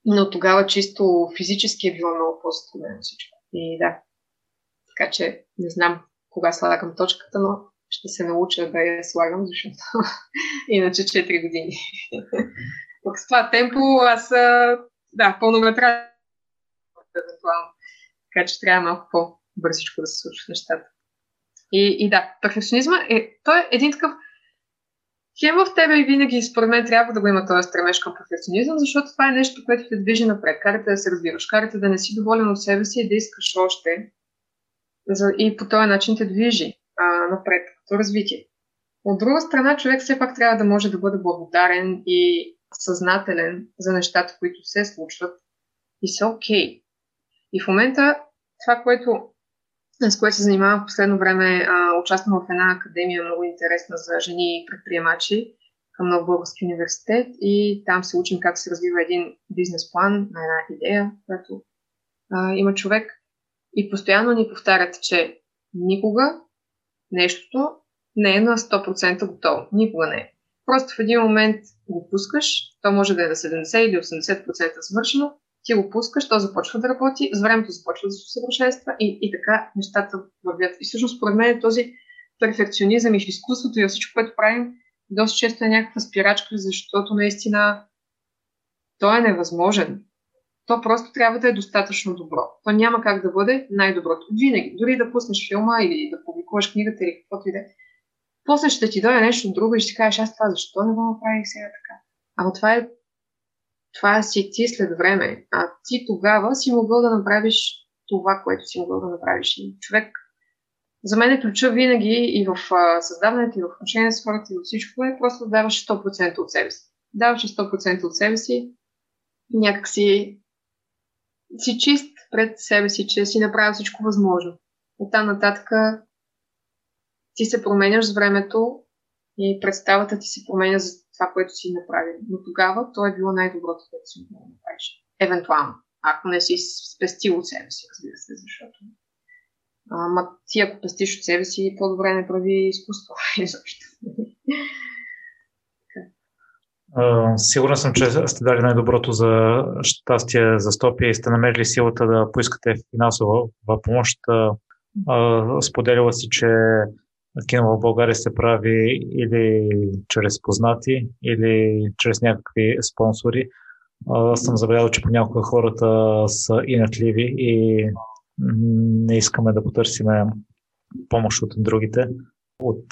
Но тогава чисто физически е било много по-затруднено всичко. И да, така че не знам кога слагам точката, но ще се науча да я слагам, защото иначе четири години. Пък с това темпо аз, да, пълнометражно, така че трябва малко по-бързичко да се случват нещата. И, и да, перфекционизма е, той е един такъв, хем в тебе и винаги според мен трябва да го има този стремеж към перфекционизъм, защото това е нещо, което те движи напред. Карате да се разбираш, карате да не си доволен от себе си и да искаш още. И по този начин те движи а, напред, като развитие. От друга страна, човек все пак трябва да може да бъде благодарен и съзнателен за нещата, които се случват и са окей. И в момента това, което, с което се занимавам в последно време, а, участвам в една академия много интересна за жени и предприемачи към Нов български университет и там се учим как се развива един бизнес план на една идея, която а, има човек и постоянно ни повтарят, че никога нещото не е на сто процента готово. Никога не е. Просто в един момент го пускаш, то може да е на седемдесет или осемдесет процента свършено, ти го пускаш, то започва да работи, с времето започва да се усъвършенства и, и така нещата вървят. И всъщност, според мен, този перфекционизъм и в изкуството и всичко, което правим, доста често е някаква спирачка, защото наистина той е невъзможен. То просто трябва да е достатъчно добро. То няма как да бъде най-доброто. Винаги, дори да пуснеш филма или да публикуваш книгата или каквото и да е, после ще ти дойде нещо друго и ще кажеш, аз това защо не го направих сега така. Ама това е, това е си ти след време. А ти тогава си могъл да направиш това, което си могъл да направиш. И човек, за мен е ключа винаги и в създаването, и в отношение с хората, и във всичко е просто да даваш сто процента от себе си. Даваш сто процента от себе си и някакси си чист пред себе си, че си направил всичко възможно. Оттам нататък ти се променяш с времето и представата ти се променя за това, което си направил. Но тогава то е било най-доброто, което си мога да направиш. Евентуално. Ако не си спестил от себе си, разбира се, защото ама ти ако пестиш от себе си, по-добре не прави изкуство. Uh, сигурен съм, че сте дали най-доброто за щастие за стопи и сте намерили силата да поискате финансова помощ. Uh, споделила си, че кино в България се прави или чрез познати, или чрез някакви спонсори. Uh, съм забелязал, че понякога хората са инатливи и не искаме да потърсим помощ от другите. От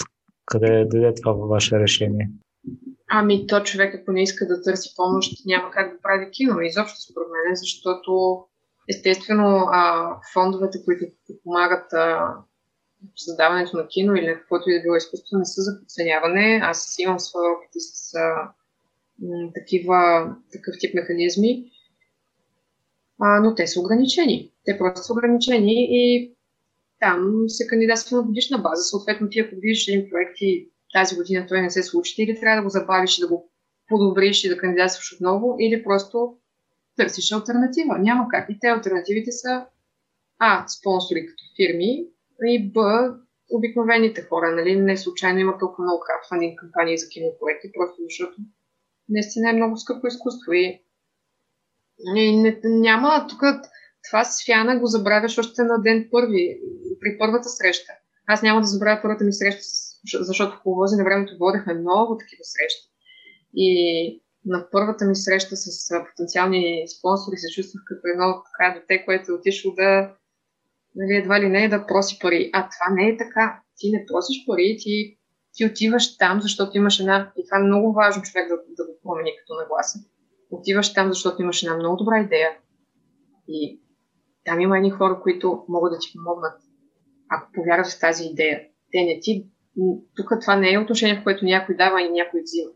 къде даде това във ваше решение? Ами то човек, ако не иска да търси помощ, няма как да прави кино. Изобщо според мен, защото естествено а, фондовете, които помагат а, в създаването на кино или на каквото и да било изкуство, не са за подценяване. Аз имам своя опит и с а, м, такива, такъв тип механизми. А, но те са ограничени. Те просто са ограничени и там се кандидатства на годишна база. Съответно, ти ако видиш един проект и тази година той не се случи, или трябва да го забавиш и да го подобриш и да кандидатстваш отново, или просто търсиш алтернатива. Няма как. И те алтернативите са А. спонсори като фирми и Б. обикновените хора. Нали? Не случайно има толкова много краудфандинг кампании за кинопроекти, просто защото наистина е много скъпо изкуство и И не, няма, тук това с Фиана го забравяш още на ден първи, при първата среща. Аз няма да забравя първата ми среща, защото Коловози на времето водихме много такива срещи. И на първата ми среща с потенциални спонсори се чувствах като едно така дете, което е отишло да, нали, едва ли не да проси пари. А това не е така. Ти не просиш пари, ти, ти отиваш там, защото имаш една... И това е много важно човек да, да го промени като нагласа. Отиваш там, защото имаш една много добра идея и там има едни хора, които могат да ти помогнат, ако повярваш в тази идея. Те не ти... Тук това не е отношение, в което някой дава и някой взима.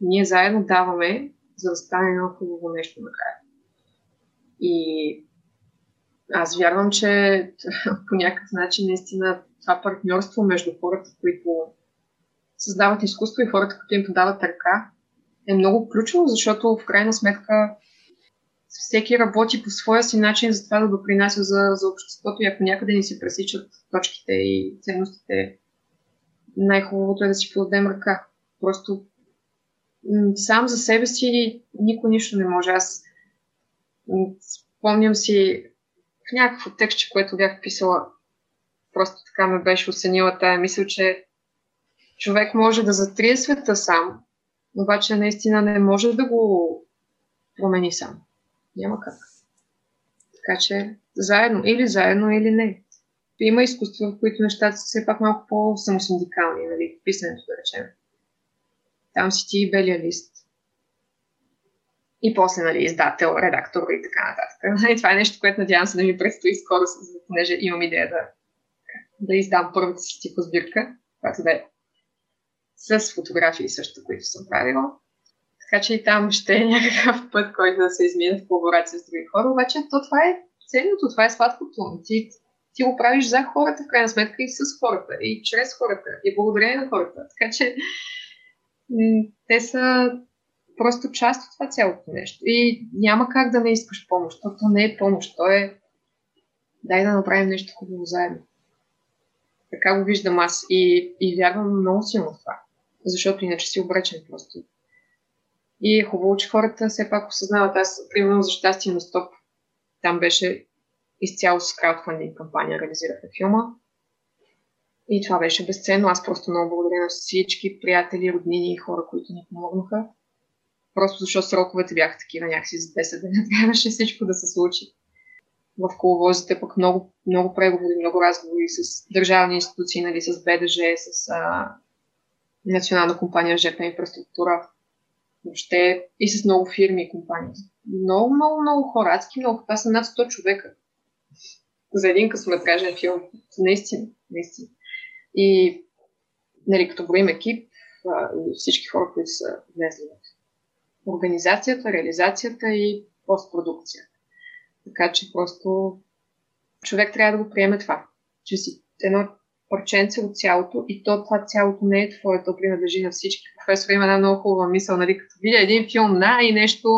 Ние заедно даваме, за да стане едно хубаво нещо накрая. И аз вярвам, че по някакъв начин наистина това партньорство между хората, които създават изкуство и хората, които им подават ръка, е много ключово, защото в крайна сметка всеки работи по своя си начин за това да допринася за, за обществото и ако някъде ни се пресичат точките и ценностите, най-хубавото е да си подадем ръка. Просто м- сам за себе си никой нищо не може. Аз м- спомням си в някакво текстче, което бях писала, просто така ме беше оценила тая мисъл, че човек може да затрие света сам, обаче наистина не може да го промени сам. Няма как. Така че заедно, или заедно, или не. Има изкуства, в които нещата са все пак малко по-самосиндикални, нали, писането, да речем. Там си ти и белия лист. И после, нали, издател, редактор и така нататък. И това е нещо, което надявам се да ми предстои скоро, понеже имам идея да, да издам първата си стихосбирка, която да е с фотографии също, които съм правила. Така че и там ще е някакъв път, който да се измине в колаборация с други хора. Обаче то това е ценното, това е сладкото. Ти, ти го правиш за хората, в крайна сметка, и с хората, и чрез хората, и благодарение на хората. Така че м- те са просто част от това цялото нещо. И няма как да не искаш помощ, защото не е помощ. То е дай да направим нещо хубаво заедно. Така го виждам аз и, и вярвам много силно в това. Защото иначе си обречен просто. И е хубаво, че хората все пак осъзнават. Аз, примерно, за щастие на стоп, там беше изцяло с краудфандинг кампания, реализирахме филма. И това беше безценно. Аз просто много благодаря на всички приятели, роднини и хора, които ни помогнаха. Просто защото сроковете бяха такива, някакси за десет дена трябваше всичко да се случи. В коловозите пък много, много преговори, много разговори с държавни институции, нали, с БДЖ, с а, Национална компания ЖП инфраструктура, въобще и с много фирми и компании. Много, много, много хора, адски много. Това са над сто човека за един късометражен филм. Наистина, наистина. И, нали, като броим екип, а, всички хора, които са влезли в организацията, реализацията и постпродукцията. Така че просто човек трябва да го приеме това, че си едно парченце от цялото и то това цялото не е твое, то принадлежи на всички. Професор има една много хубава мисъл, нали, като видя един филм на и нещо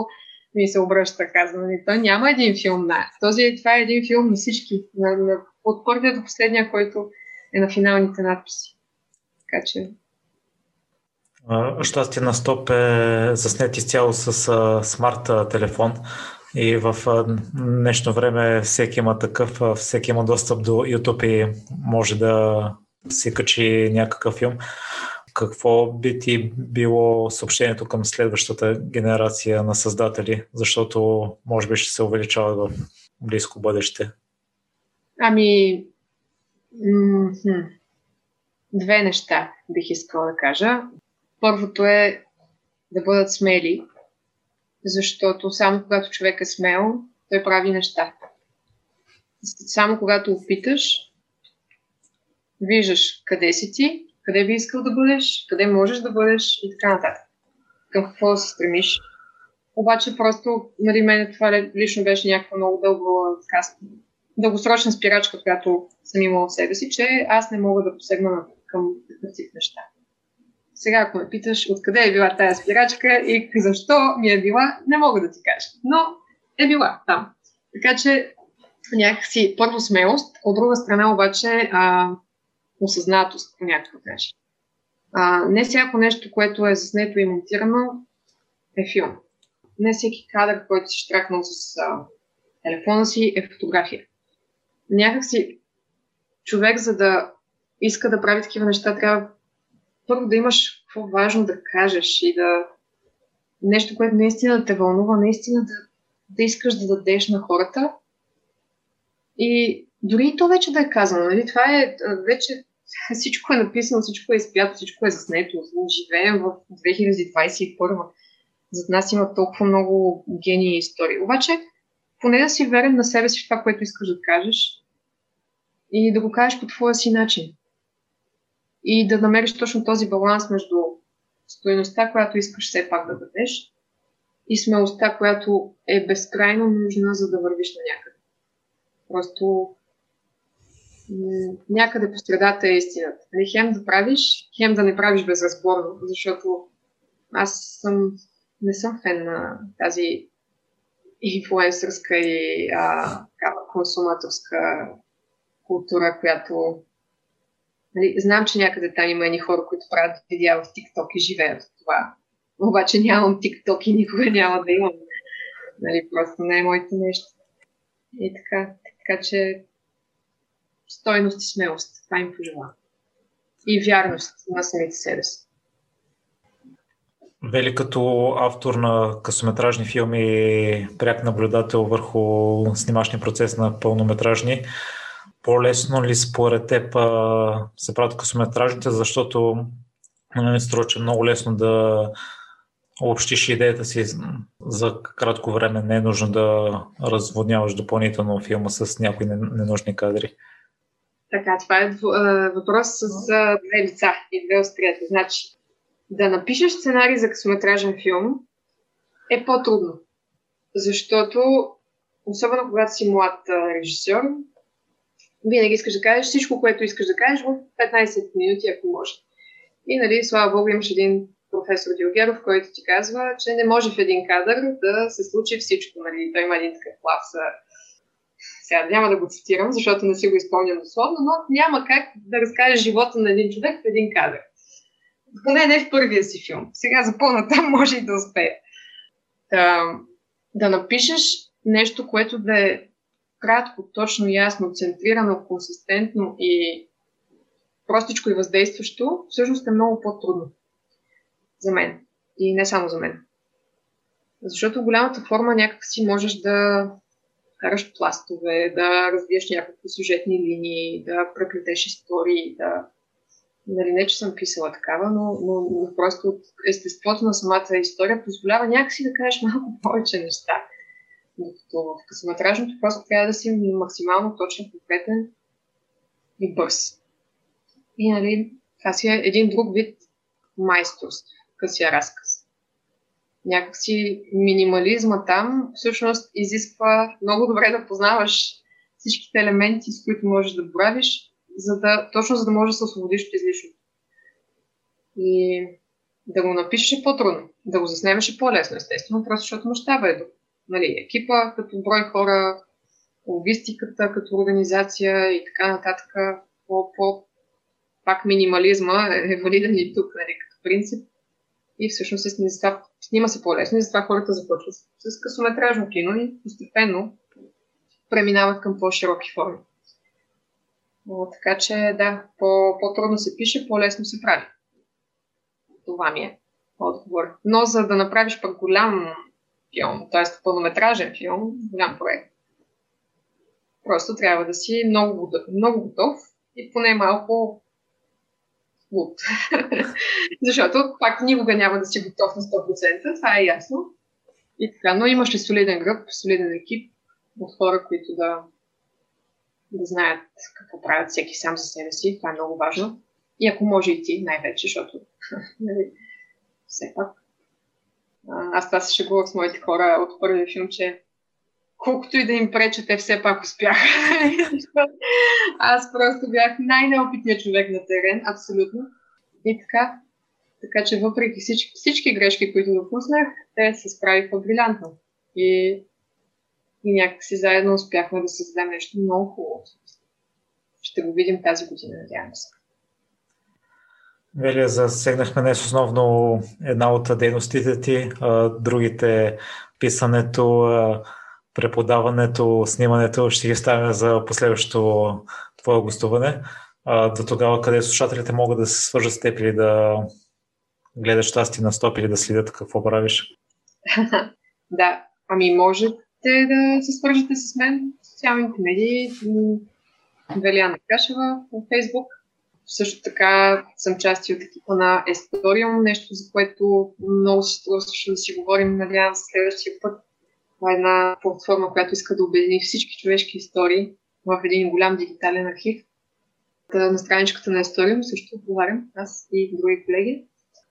ми се обръща, казва, нали, то няма един филм на. Този, това е един филм на всички, на, на, от първия до последния, който е на финалните надписи. Така че... Щастие на стоп е заснет изцяло с смарт телефон и в днешно време всеки има такъв, всеки има достъп до YouTube и може да си качи някакъв филм. Какво би ти било съобщението към следващата генерация на създатели, защото може би ще се увеличават в близко бъдеще? Ами... М-м-м. Две неща бих искала да кажа. Първото е да бъдат смели, защото само когато човек е смел, той прави неща. Само когато опиташ, виждаш къде си ти, къде би искал да бъдеш, къде можеш да бъдеш и така нататък. Към какво се стремиш. Обаче просто, нали, мен това лично беше някаква много дълго, дългосрочна спирачка, която съм имала в себе си, че аз не мога да посегна към такъв неща. Сега, ако ме питаш откъде е била тая спирачка и защо ми е била, не мога да ти кажа. Но е била там. Така че някакси първо смелост, от друга страна обаче а, осъзнатост по някакъв начин. А, не всяко нещо, което е заснето и монтирано, е филм. Не всеки кадър, който си штракнал с а, телефона си, е фотография. Някакси човек, за да иска да прави такива неща, трябва първо да имаш какво важно да кажеш и да нещо, което наистина те вълнува, наистина да, да искаш да дадеш на хората. И дори и то вече да е казано. Нали? Това е вече всичко е написано, всичко е изпято, всичко е заснето. Живеем в две хиляди двадесет и първа. Зад нас има толкова много гении и истории. Обаче, поне да си верен на себе си в това, което искаш да кажеш и да го кажеш по твоя си начин. И да намериш точно този баланс между стойността, която искаш все пак да дадеш, и смелостта, която е безкрайно нужна, за да вървиш на някъде. Просто м- някъде по средата е истината. Не хем да правиш, хем да не правиш безразборно, защото аз съм, не съм фен на тази инфлуенсърска и а, такава консуматорска култура, която... Нали, знам, че някъде там има едни хора, които правят видеа в TikTok и живеят от това. Обаче нямам TikTok и никога няма да имам. Нали, просто не е моето нещо. И така. Така че стойност и смелост. Това им пожелавам. И вярност на самите себе си. Вели, като автор на късометражни филми, пряк наблюдател върху снимачния процес на пълнометражни, по-лесно ли според теб а, се правят късометражните, защото не ми струва, че много лесно да общиш идеята си за кратко време. Не е нужно да разводняваш допълнително филма с някои ненужни кадри. Така, това е въпрос за две лица и две острията. Значи, да напишеш сценарий за късометражен филм е по-трудно, защото особено когато си млад режисьор, винаги искаш да кажеш всичко, което искаш да кажеш в петнадесет минути, ако може. И, нали, слава Богу, имаш един професор Диогеров, който ти казва, че не може в един кадър да се случи всичко. Нали, той има един такъв клас. Сега няма да го цитирам, защото не си го изпълням дословно, но няма как да разкажеш живота на един човек в един кадър. Поне не в първия си филм. Сега за по-натам може и да успее. Да, да напишеш нещо, което да е кратко, точно, ясно, центрирано, консистентно и простичко и въздействащо, всъщност е много по-трудно за мен. И не само за мен. Защото в голямата форма някак си можеш да караш пластове, да развиеш някакви сюжетни линии, да преплетеш истории, да... Нали, не, че съм писала такава, но, но, но просто от естеството на самата история позволява някакси да кажеш малко повече неща. Докато в късометражното просто трябва да си максимално точно, конкретен и бърз. И, нали, това си е един друг вид майсторство, късия разказ. някакси минимализма там всъщност изисква много добре да познаваш всичките елементи, с които можеш да боравиш, за да, точно за да можеш да се освободиш от излишното. И да го напишеш е по-трудно, да го заснемеш е по-лесно, естествено, просто защото мащаба е друг. Нали, екипа, като брой хора, логистиката, като организация и така нататък, по-по пак минимализма е валиден и тук, нали, като принцип. И всъщност се снима, снима се по-лесно и затова хората започват с късометражно кино и постепенно преминават към по-широки форми. Но, така че, да, по-трудно се пише, по-лесно се прави. Това ми е отговор. Но за да направиш пък голям филм, т.е. пълнометражен филм, голям проект, просто трябва да си много, много готов и поне малко луд. Защото пак никога няма да си готов на сто процента, това е ясно. И така, но имаш ли солиден гръб, солиден екип от хора, които да, да знаят какво правят всеки сам за себе си, това е много важно. И ако може и ти, най-вече, защото все пак. Аз това се шегувах с моите хора от първия филм, че колкото и да им преча, те все пак успяха. Аз просто бях най-неопитният човек на терен, абсолютно. И така, така че въпреки всички, всички грешки, които допуснах, те се справиха брилянтно. И, и някакси заедно успяхме да създадем нещо много хубаво. Ще го видим тази година, надявам се. Велия, засегнахме днес основно една от дейностите ти, другите писането, преподаването, снимането ще ги ставим за последващото твое гостуване. До тогава, къде слушателите могат да се свържат с теб или да гледаш Щастие на стоп или да следят какво правиш? Да, ами можете да се свържете с мен в социалните медии, Велианна Кашева във Фейсбук. Също така съм части от екипа на Estorium, нещо, за което много се струваше да си говорим, надявам се следващия път. Това е една платформа, която иска да обедини всички човешки истории в един голям дигитален архив. На страничката на Estorium също отговарям, аз и други колеги.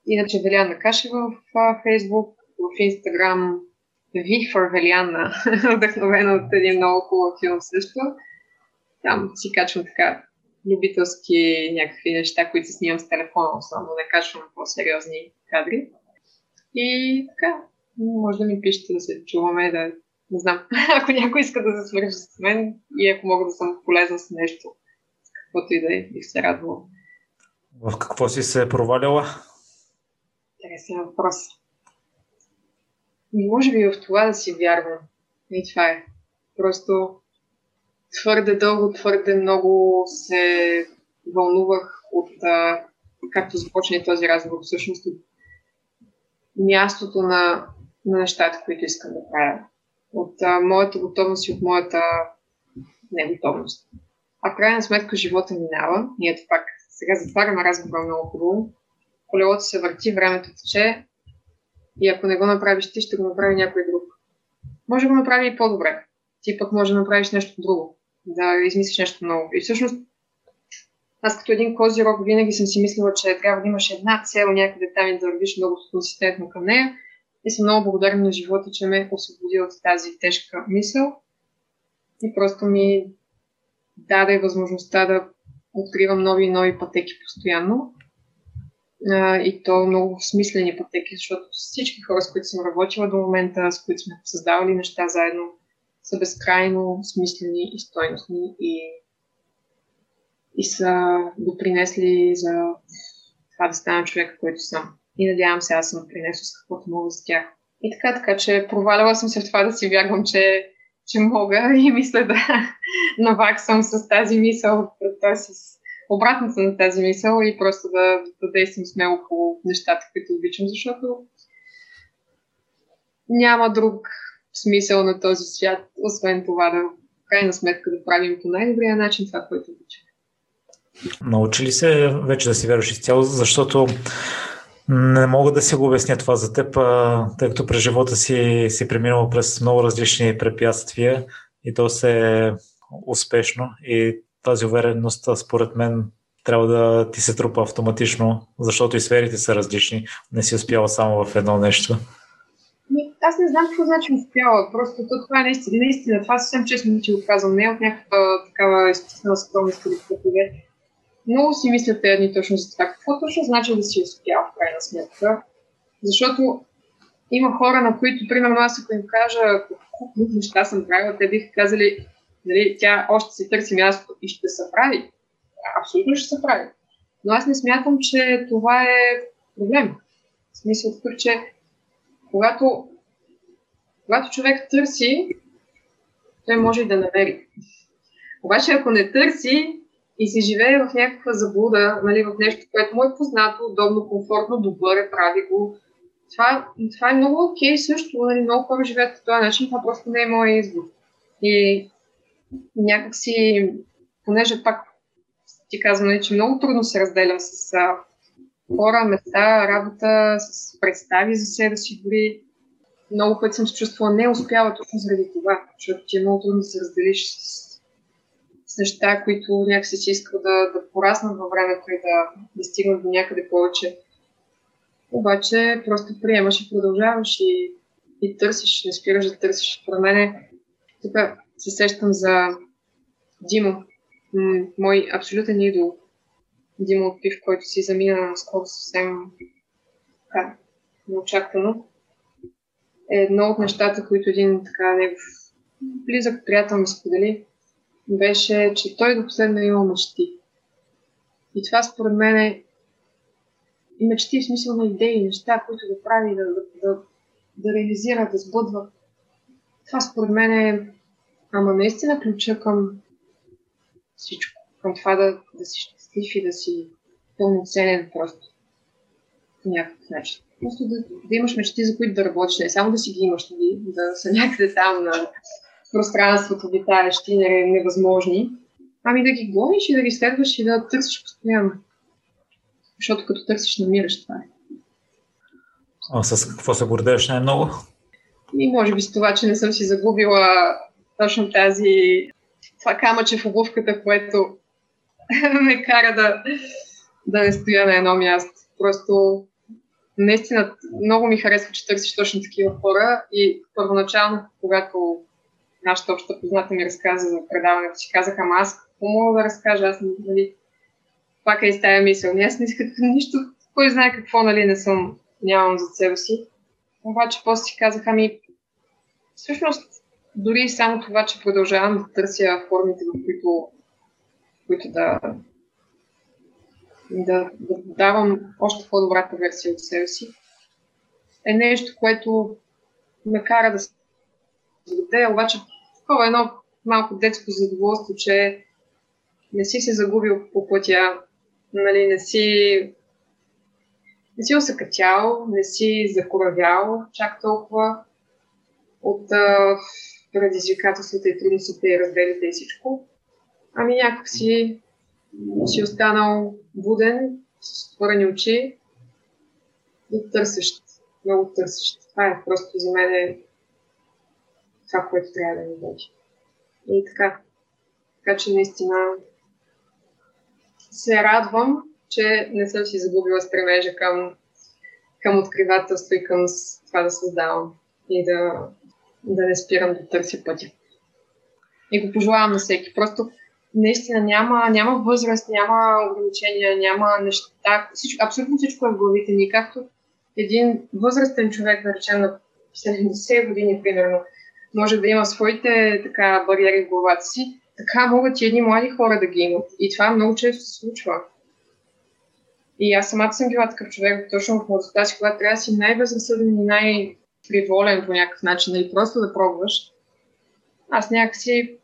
Иначе Велианна Кашева в Фейсбук, в Инстаграм V for Велианна, вдъхновена от един много хубав филм също. Там си качвам така любителски някакви неща, които се снимам с телефона, основно не качвам по-сериозни кадри. И така, може да ми пишете, да се чуваме, да не знам, ако някой иска да се свържи с мен и ако мога да съм полезна с нещо, с каквото и да е, бих се радвала. В какво си се провалила? Интересен въпрос. Може би в това да си вярвам. И това е. Просто твърде дълго, твърде много се вълнувах от, както започне този разговор, всъщност от мястото на, на нещата, които искам да правя. От моята готовност и от моята неготовност. А в крайна сметка живота минава. И ето пак, сега затваряме разговора много хубаво. Колелото се върти, времето тече. И ако не го направиш ти, ще го направи някой друг. Може да го направи и по-добре. Ти пък може да направиш нещо друго. Да измислиш нещо ново. И всъщност, аз като един козирог винаги съм си мислила, че трябва да имаш една цел някъде там и да вървиш много консистентно към нея. И съм много благодарна на живота, че ме освободи от тази тежка мисъл. И просто ми даде възможността да откривам нови и нови пътеки постоянно. И то много смислени пътеки, защото всички хора, с които съм работила до момента, с които сме създавали неща заедно, са безкрайно смислени и стойностни и, и са допринесли за това да стана човека, който съм. И надявам се, аз съм принесла с каквото мога за тях. И така, така че проваляла съм се в това да си вярвам, че, че мога и мисля да наваксам с тази мисъл, т.е. с обратната на тази мисъл и просто да, да действам смело по нещата, които обичам, защото няма друг смисъл на този свят, освен това да в крайна сметка да правим по най-добрия начин това, което обичаме. Научи ли се вече да си вярваш изцяло, защото не мога да си го обясня това за теб, тъй като през живота си си преминал през много различни препятствия и то се е успешно и тази увереност според мен трябва да ти се трупа автоматично, защото и сферите са различни, не си успяла само в едно нещо. Аз не знам какво значи успяла. Просто това е наистина, наистина. Това съвсем честно, че го казвам. Не е от някаква такава изписана скромност или противен. Много си мислят тези дни точно за това. Какво точно значи да си успял в крайна сметка? Защото има хора, на които, примерно, аз ако им кажа колко неща съм правила, те биха казали, нали, тя още си търси място и ще се прави. Абсолютно ще се прави. Но аз не смятам, че това е проблем. В смисъл, че когато, когато човек търси, той може и да намери. Обаче, ако не търси и си живее в някаква заблуда, нали, в нещо, което му е познато, удобно, комфортно, добър е, прави го, това, това е много окей също. Нали, много хора живеят по този начин, това просто не е моя избор. И някак си, понеже пак ти казвам, че много трудно се разделям с хора, места, работа, с представи за себе си дори. Много пъти съм се чувствала не успяла точно заради това, защото ти е много трудно да се разделиш с, с неща, които някакси си иска да, да пораснат във времето и да, да стигнат до някъде повече. Обаче просто приемаш и продължаваш и, и търсиш, не спираш да търсиш. При мен тук се сещам за Димо, м- мой абсолютен идол. Дима Отпив, който си замина скоро съвсем така неочаквано. Е едно от нещата, които един така негов близък приятел ми сподели, беше, че той до последно има мечти. И това според мен е и мечти в смисъл на идеи, неща, които да прави, да, да, да, да реализира, да сбъдва. Това според мен е, ама наистина ключа към всичко, към това да, да си щастлив и да си пълноценен просто по някакъв начин. Просто да, да имаш мечти, за които да работиш, не само да си ги имаш, да са някъде там на пространството витаещи, невъзможни, ами да ги гониш и да ги следваш и да търсиш постоянно. Защото като търсиш, намираш, това е. А с какво се гордееш най-много? И може би с това, че не съм си загубила точно тази това камъче в обувката, което ме кара да, да не стоя на едно място. Просто наистина много ми харесва, че търсиш точно такива хора и първоначално, когато нашата обща позната ми разказа за предаването, си казах, ама аз какво мога да разкажа, аз нали, пак е и стая мисъл. Аз не искам нищо, кой знае какво, нали, не съм, нямам за себе си. Обаче после си казах, ами всъщност дори само това, че продължавам да търся формите, в които, които да, да, да давам още по-добрата версия от себе си, е нещо, което ме кара да се зададе. Обаче такова е едно малко детско задоволство, че не си се загубил по пътя, нали, не си не си усъкътял, не си закоравял чак толкова от предизвикателствата и трудностите и разделите и всичко. Ами някак си си останал буден, с отворени очи и търсещ, много търсещ. Това е просто за мен е това, което трябва да ми бъде. И така. Така че наистина се радвам, че не съм си загубила стремежа към, към откривателство и към това да създавам и да, да не спирам да търся пътя. И го пожелавам на всеки. Просто наистина няма, няма възраст, няма ограничения, няма неща. Всичко, абсолютно всичко е в главите ни. Както един възрастен човек, да речем на седемдесет години, примерно, може да има своите така бариери в главата си, така могат и едни млади хора да ги имат. И това много често се случва. И аз самата съм била такъв човек, точно в младостта си, когато трябва да си най-безразсъден и най-приволен по някакъв начин, или просто да пробваш. Аз някакси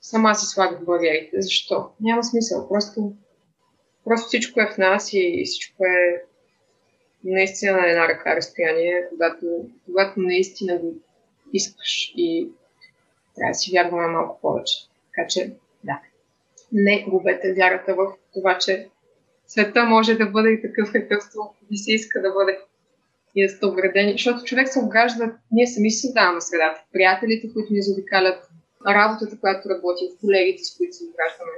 сама си слагах бариерите. Защо? Няма смисъл. Просто, просто всичко е в нас и всичко е наистина на една ръка разстояние, когато, когато наистина го искаш и трябва да си вярваме малко повече. Така че, да, не губете вярата в това, че света може да бъде и такъв, какъвто ви се иска да бъде и да сте обградени. Защото човек се обгражда, ние сами се създаваме средата. Приятелите, които ни заобикалят, работата, която работим, колегите, с които се обграждаме.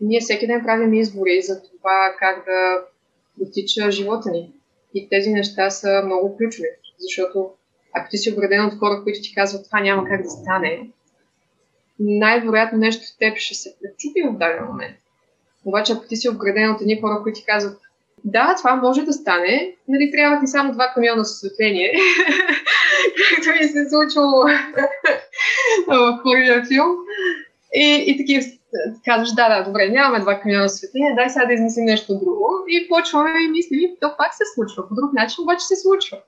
Ние всеки ден правим избори за това как да дотича живота ни. И тези неща са много ключови, защото ако ти си ограден от хора, които ти казват, това няма как да стане, най-вероятно нещо в теб ще се пречупи в даден момент. Обаче, ако ти си обграден от едни хора, които ти казват, да, това може да стане, нали, трябват ни само два камиона с осветление, както ми се е случило в първия филм. И, и такива казваш, да, да, добре, нямаме два камиона с осветление, дай сега да измислим нещо друго. И почваме и мислим, и то пак се случва. По друг начин обаче се случва.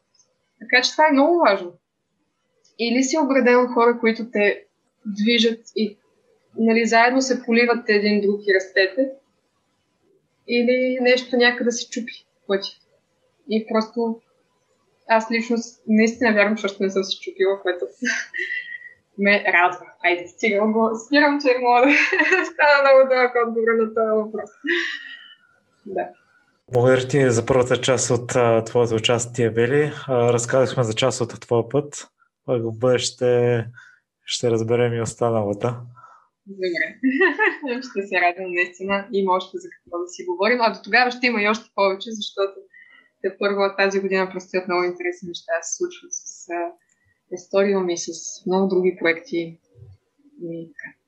Така че това е много важно. Или си обграден от хора, които те движат и, нали, заедно се поливат един друг и растете, или нещо някъде се чупи пъти. И просто аз лично наистина вярвам, защото не съм се чупила, което ме радва. Айде, стигам го. Спирам, че мога да стана много дълъг отговор на този въпрос. Да. Благодаря ти за първата част от а, твоето участие, Вели. А, разказахме за част от твоя път. Пък в бъдеще ще разберем и останалата. Добре. Ще се радвам наистина. Има още за какво да си говорим. А до тогава ще има и още повече, защото те първо тази година предстоят много интересни неща. Се случват с Estorium и с много други проекти. И така.